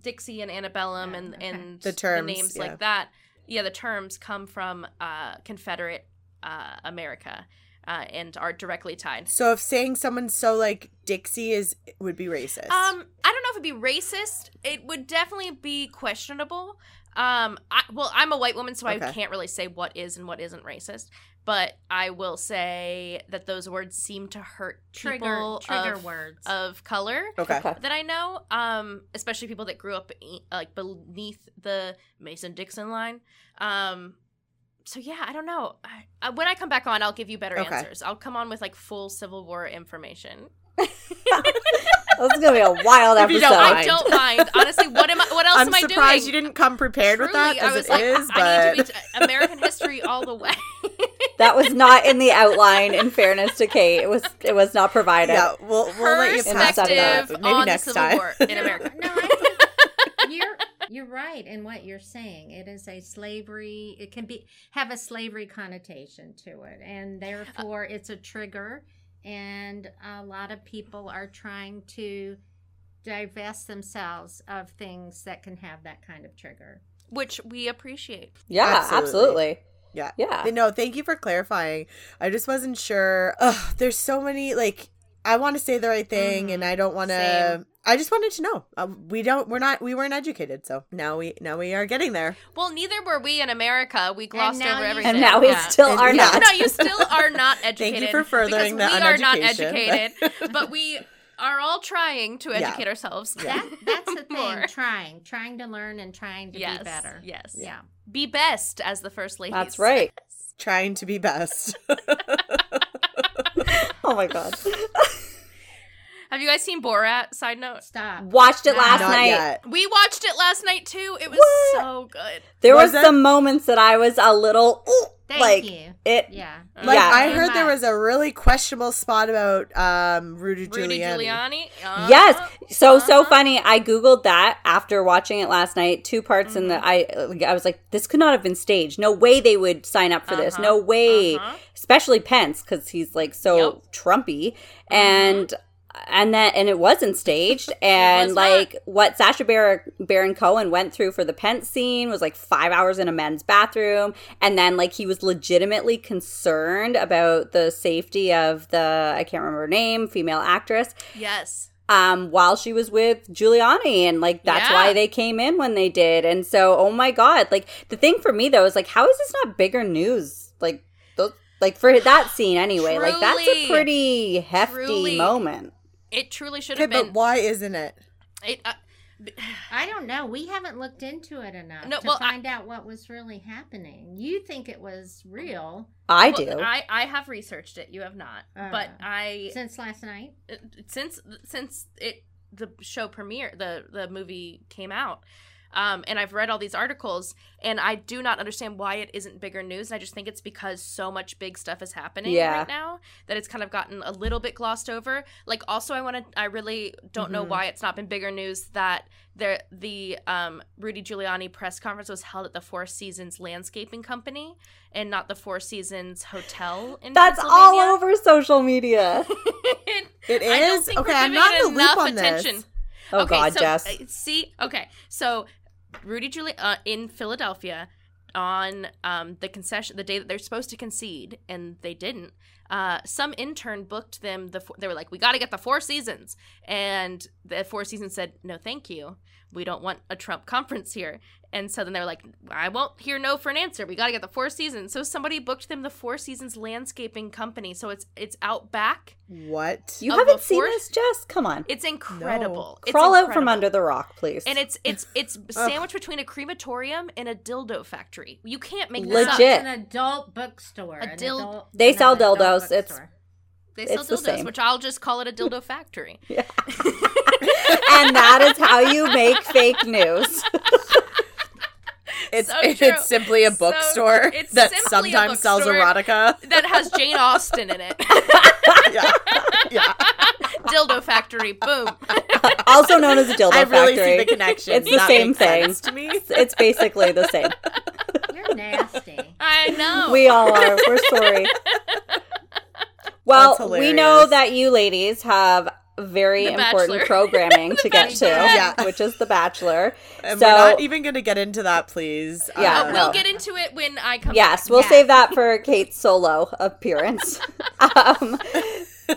Dixie and Antebellum oh, and okay. and the, terms, the names yeah. like that. Yeah, the terms come from uh, Confederate uh, America. Uh, and are directly tied. So if saying someone's so like Dixie is would be racist. Um, I don't know if it'd be racist. It would definitely be questionable. Um, I, well, I'm a white woman, so okay. I can't really say what is and what isn't racist. But I will say that those words seem to hurt people trigger, trigger of, words. of color okay. that I know, um, especially people that grew up like beneath the Mason-Dixon line. Um, so yeah, I don't know. I, when I come back on, I'll give you better okay. answers. I'll come on with like full Civil War information. This is gonna be a wild episode. You know, I don't mind. Honestly, what am I? What else I'm am I doing? I'm surprised you didn't come prepared Truly, with that. As I was it like, is, I, I but... need to be American history all the way. That was not in the outline. In fairness to Kate, it was it was not provided. Yeah, we'll we'll let you pass that up. Maybe on next the Civil time. War in America. No, I think you're you're right in what you're saying. It is a slavery. It can be have a slavery connotation to it, and therefore uh, it's a trigger. And a lot of people are trying to divest themselves of things that can have that kind of trigger. Which we appreciate. Yeah, absolutely. absolutely. Yeah. Yeah. No, thank you for clarifying. I just wasn't sure. Ugh, there's so many, like, I want to say the right thing mm-hmm. and I don't want to. I just wanted to know. Uh, we don't. We're not. We weren't educated, so now we now we are getting there. Well, neither were we in America. We glossed over everything, and now we yeah. still and, are yeah. not. No, you still are not educated. Thank you for furthering that. We are not educated, but we are all trying to educate yeah. ourselves. Yeah. That, that's the thing. trying, trying to learn, and trying to yes. be better. Yes. Yeah. yeah. Be best, as the first lady. That's says. Right. Trying to be best. Oh my god. Have you guys seen Borat? Side note. Stop. Watched it no, last night. Yet. We watched it last night too. It was what? so good. There was were it? some moments that I was a little Thank like you. it. Yeah. Like yeah. I heard there was a really questionable spot about um, Rudy Giuliani. Rudy Giuliani. Uh, yes. So uh-huh. so funny. I googled that after watching it last night. Two parts mm-hmm. in the I I was like, this could not have been staged. No way they would sign up for uh-huh. this. No way. Uh-huh. Especially Pence, because he's like so yep. Trumpy and. Mm-hmm. And that, and it wasn't staged, and like not. what Sacha Bar- Baron Cohen went through for the Pence scene was like five hours in a men's bathroom, and then like he was legitimately concerned about the safety of the I can't remember her name female actress. Yes. Um, while she was with Giuliani, and like that's yeah. why they came in when they did, and so oh my god, like the thing for me though is like how is this not bigger news? Like those, like for that scene anyway, truly, like that's a pretty hefty truly. moment. It truly should have okay, been. But why isn't it? It uh, b- I don't know. We haven't looked into it enough no, to well, find I, out what was really happening. You think it was real. I well, do. I, I have researched it. You have not. Uh, but I... Since last night? Since since it the show premiered, the, the movie came out. Um, and I've read all these articles, and I do not understand why it isn't bigger news. And I just think it's because so much big stuff is happening yeah. right now that it's kind of gotten a little bit glossed over. Like, also, I want to—I really don't mm-hmm. know why it's not been bigger news that the the um, Rudy Giuliani press conference was held at the Four Seasons Landscaping Company and not the Four Seasons Hotel. In That's all over social media. it, it is I don't think okay. We're I'm not in the loop on attention. This. Oh okay, God, so, Jess. Uh, see, okay, so. Rudy Giuliani uh, in Philadelphia on um, the concession the day that they're supposed to concede and they didn't. Uh, some intern booked them. The they were like, we got to get the Four Seasons, and the Four Seasons said, no, thank you. We don't want a Trump conference here. And so then they were like, I won't hear no for an answer. We got to get the Four Seasons. So somebody booked them the Four Seasons Landscaping Company. So it's it's out back. What? You haven't seen this, Jess? Come on. It's incredible. No. It's Crawl incredible. out from under the rock, please. And it's it's it's sandwiched between a crematorium and a dildo factory. You can't make this up. Legit. It's an adult bookstore. A dil- adult, they sell dildos. It's store. They sell it's dildos, the same. Which I'll just call it a dildo factory. Yeah. And that is how you make fake news. It's so it's simply a bookstore so that sometimes book sells erotica that has Jane Austen in it. yeah. yeah. Dildo factory, boom. Also known as a dildo I factory. I really see the connection. It's the same thing to me. It's basically the same. You're nasty. I know. We all are. We're sorry. Well, we know that you ladies have very the important Bachelor. programming to get Bachelor. to, yeah. which is The Bachelor. And so, we're not even going to get into that, please. Yeah, um, We'll no. get into it when I come Yes, back. we'll yeah. save that for Kate's solo appearance. um,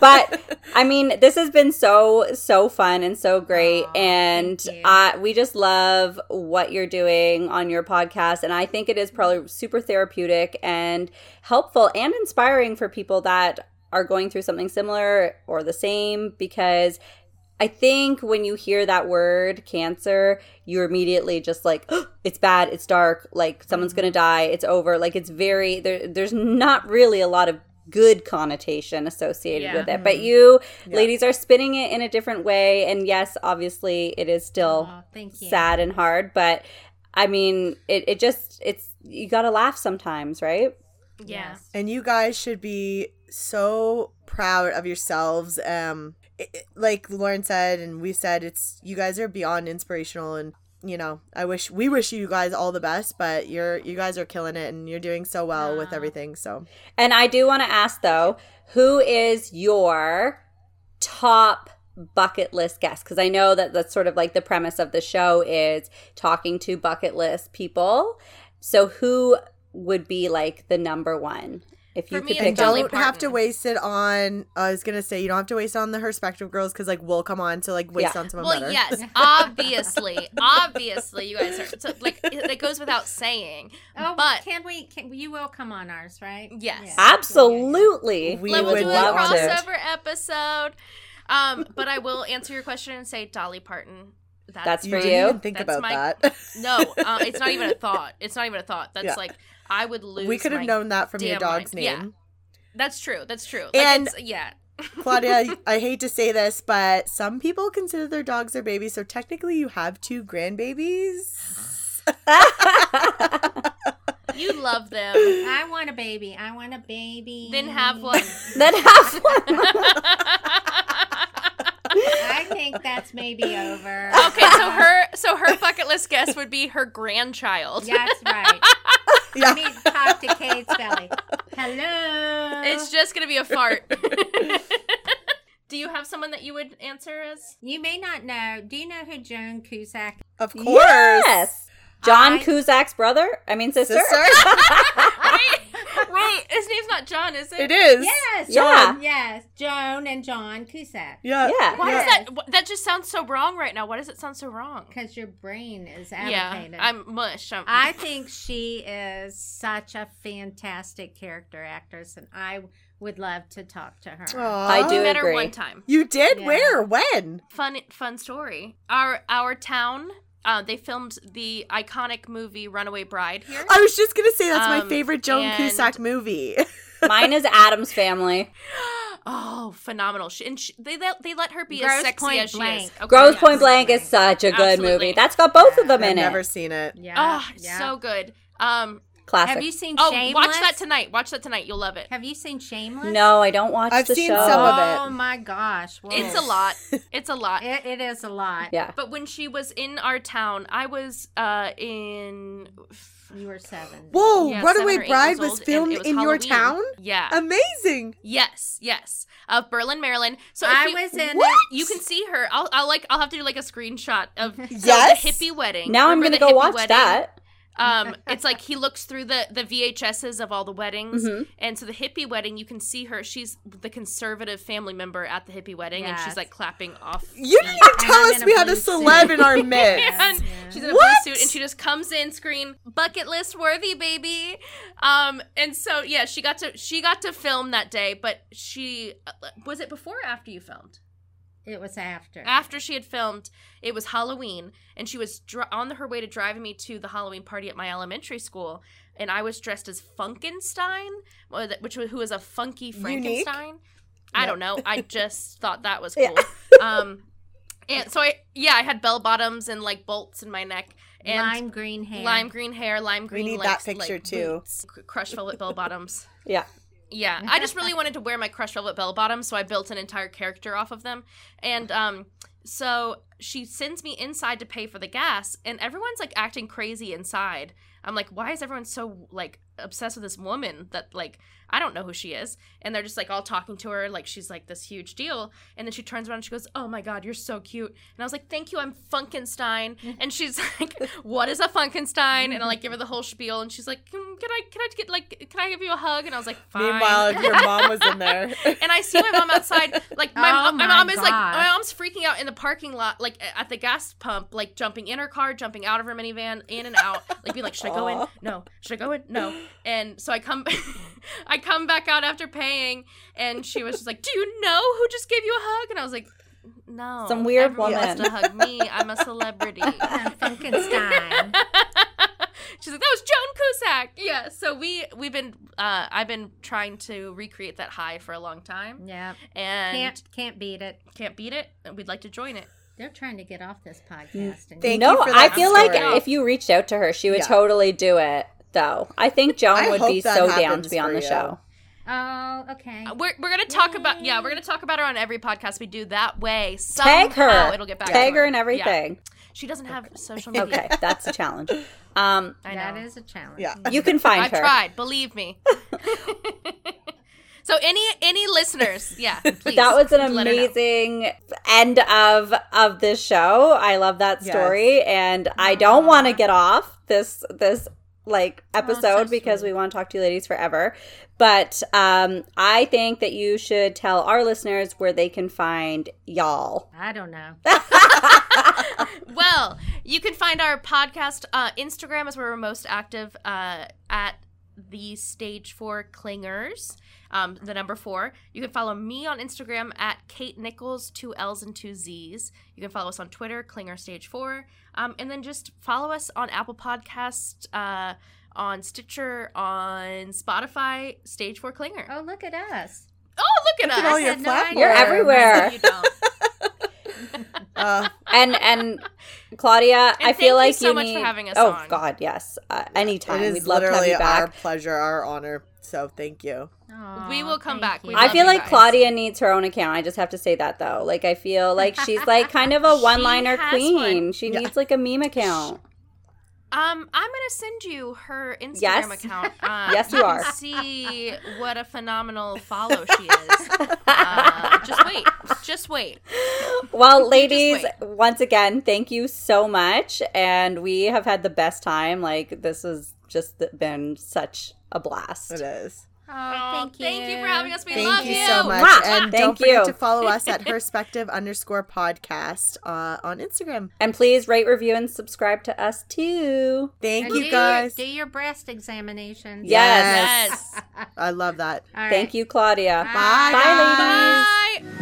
but, I mean, this has been so, so fun and so great. Aww, and uh, we just love what you're doing on your podcast. And I think it is probably super therapeutic and helpful and inspiring for people that are going through something similar or the same, because I think when you hear that word cancer, you're immediately just like, oh, it's bad, it's dark, like someone's going to die, it's over. Like it's very, there, there's not really a lot of good connotation associated yeah. with it. But you yeah. ladies are spinning it in a different way. And yes, obviously it is still Aww, thank you. sad and hard. But I mean, it, it just, it's, you got to laugh sometimes, right? Yeah. And you guys should be so proud of yourselves. Um, it, like Lauren said, and we said, it's, you guys are beyond inspirational, and you know, I wish we wish you guys all the best, but you're you guys are killing it, and you're doing so well wow. with everything. So, and I do want to ask though, who is your top bucket list guest? Because I know that that's sort of like the premise of the show is talking to bucket list people. So, who would be like the number one? If you For could me, pick don't Parton. have to waste it on. I was gonna say you don't have to waste it on the Herspective girls because like we'll come on to like waste yeah. on someone well, better. Well, yes, obviously, obviously, you guys are so, like it goes without saying. Oh, but can we? Can, you will come on ours, right? Yes, yes. absolutely. We like, we'll would do a love crossover it. episode. Um, but I will answer your question and say Dolly Parton. That's, that's for you. Didn't even think that's about my, that. No, uh, it's not even a thought. It's not even a thought. That's yeah. like. I would lose. We could have known that from your dog's mind. name. Yeah. That's true. That's true. Like and it's, yeah. Claudia, I hate to say this, but some people consider their dogs their babies. So technically you have two grandbabies. You love them. I want a baby. I want a baby. Then have one. Then have one. I think that's maybe over. Okay, so her so her bucket list guess would be her grandchild. That's right. Yeah. I need to talk to Kate's belly. Hello. It's just going to be a fart. Do you have someone that you would answer as? You may not know. Do you know who Joan Cusack is? Of course. Yes. John I... Cusack's brother? I mean sister. Sister. Wait, wait. His name's not John, is it? It is. Yes. John. Yeah. Yes. Joan and John Cusack. Yeah. yeah. Why yes. does that? That just sounds so wrong right now. Why does it sound so wrong? Because your brain is allocated. Yeah. I'm mush. I'm... I think she is such a fantastic character actress, and I would love to talk to her. Aww. I do met her one time. You did? Yeah. Where? When? Fun. Fun story. Our our town. Uh, they filmed the iconic movie Runaway Bride here. I was just going to say that's um, my favorite Joan Cusack movie. Mine is Addams Family. Oh, phenomenal. She, and she, they, they let her be Gross as sexy as she blank. is. Okay, Gross yeah, Point Blank is such a good absolutely. movie. That's got both yeah, of them I've in it. I've never seen it. Yeah, oh, yeah. so good. Um, Classic. Have you seen oh, Shameless? Oh, watch that tonight. Watch that tonight. You'll love it. Have you seen Shameless? No, I don't watch I've the show. I've seen some of it. Oh, my gosh. Whoa. It's a lot. It's a lot. it, it is a lot. Yeah. But when she was in our town, I was uh, in... You were seven. Whoa, yeah, Runaway seven Bride was filmed was in Halloween. your town? Yeah. Amazing. Yes, yes. Of uh, Berlin, Maryland. So if I you, was in what? it. You can see her. I'll, I'll like. I'll have to do like a screenshot of yes? the hippie wedding. Now Remember I'm going to go watch wedding? that. Um, it's like he looks through the, the V H Ses of all the weddings. Mm-hmm. And so the hippie wedding, you can see her. She's the conservative family member at the hippie wedding. Yes. And she's like clapping off. You didn't even tell us we had a celeb in our midst. Yes. She's in a what? blue suit and she just comes in, scream, bucket list worthy, baby. Um, and so, yeah, she got to, she got to film that day, but she, was it before or after you filmed? It was after. After she had filmed, it was Halloween, and she was dr- on her way to driving me to the Halloween party at my elementary school, and I was dressed as Funkenstein, which was, who was a funky Frankenstein. Unique? I yep. don't know. I just thought that was cool. Yeah. Um, and so, I yeah, I had bell bottoms and, like, bolts in my neck. And lime green hair. Lime green hair, lime green We need legs, that picture, like, too. Boots, crushed velvet bell bottoms. Yeah. Yeah, I just really wanted to wear my crushed velvet bell bottoms, so I built an entire character off of them. And um, so she sends me inside to pay for the gas, and everyone's, like, acting crazy inside. I'm like, why is everyone so, like, obsessed with this woman that, like, I don't know who she is? And they're just, like, all talking to her like she's, like, this huge deal. And then she turns around and she goes, oh, my God, you're so cute. And I was like, thank you, I'm Funkenstein. And she's like, what is a Funkenstein? And I, like, give her the whole spiel. And she's like, can I can I get, like, can I give you a hug? And I was like, fine. Meanwhile, your mom was in there. And I see my mom outside. Like, my, oh, mo- my, my mom God. is, like, my mom's freaking out in the parking lot, like, at the gas pump, like, jumping in her car, jumping out of her minivan, in and out. Like, being like, should I go in? No. Should I go in? No. And so I come I come back out after paying, and she was just like, do you know who just gave you a hug? And I was like, No. Some weird Everyone woman. Everyone wants to hug me. I'm a celebrity. I'm Funkenstein. She's like, that was Joan Cusack. Yeah. So we we've been uh, I've been trying to recreate that high for a long time. Yeah. And can't can't beat it. Can't beat it. We'd like to join it. They're trying to get off this podcast. And Thank no, you for that I feel story. Like if you reached out to her, she would yeah. totally do it. Though I think Joan I would be so down to be on the you. show. Oh, okay. We're we're gonna talk Yay. about yeah we're gonna talk about her on every podcast we do. That way, somehow tag her. It'll get back. Tag to her. her and everything. Yeah. She doesn't have social media. Okay, that's a challenge. Um, I know. That is a challenge. Yeah. You can find I've her. I've tried. Believe me. So any any listeners, yeah, please. That was an amazing end of of this show. I love that story. Yes. And Aww. I don't want to get off this this like episode oh, so because we want to talk to you ladies forever. But um, I think that you should tell our listeners where they can find y'all. I don't know. Well, you can find our podcast. Uh, Instagram is where we're most active uh, at the Stage four Clingers, um, the number four. You can follow me on Instagram at Kate Nichols, two L's and two Z's. You can follow us on Twitter, Clinger Stage four. Um, and then just follow us on Apple Podcasts, uh, on Stitcher, on Spotify, Stage four Clinger. Oh, look at us. Oh, look at look us. At all your platforms. You're everywhere. You don't. Uh, and and Claudia, and I feel like you so need, much for having us. Oh on. God, yes, uh, anytime. It We'd love to have you back. Our pleasure, our honor. So thank you. Aww, we will come back. I feel like guys. Claudia needs her own account. I just have to say that though. Like I feel like she's like kind of a one-liner she queen. One. She yeah. needs like a meme account. Um, I'm gonna send you her Instagram yes. account. Um, yes, you, you are. Can see what a phenomenal follow she is. Uh, just wait, just wait. Well, ladies, wait. once again, thank you so much, and we have had the best time. Like this has just been such a blast. It is. Oh, thank you. Thank you for having us. We thank love you. Thank you so much. Mwah. And thank don't forget you. to follow us at Herspective underscore podcast uh, on Instagram. And please rate, review, and subscribe to us too. Thank and you, do guys. Your, do your breast examinations. Yes. yes. I love that. Right. Thank you, Claudia. Bye. Bye, Bye ladies. Bye.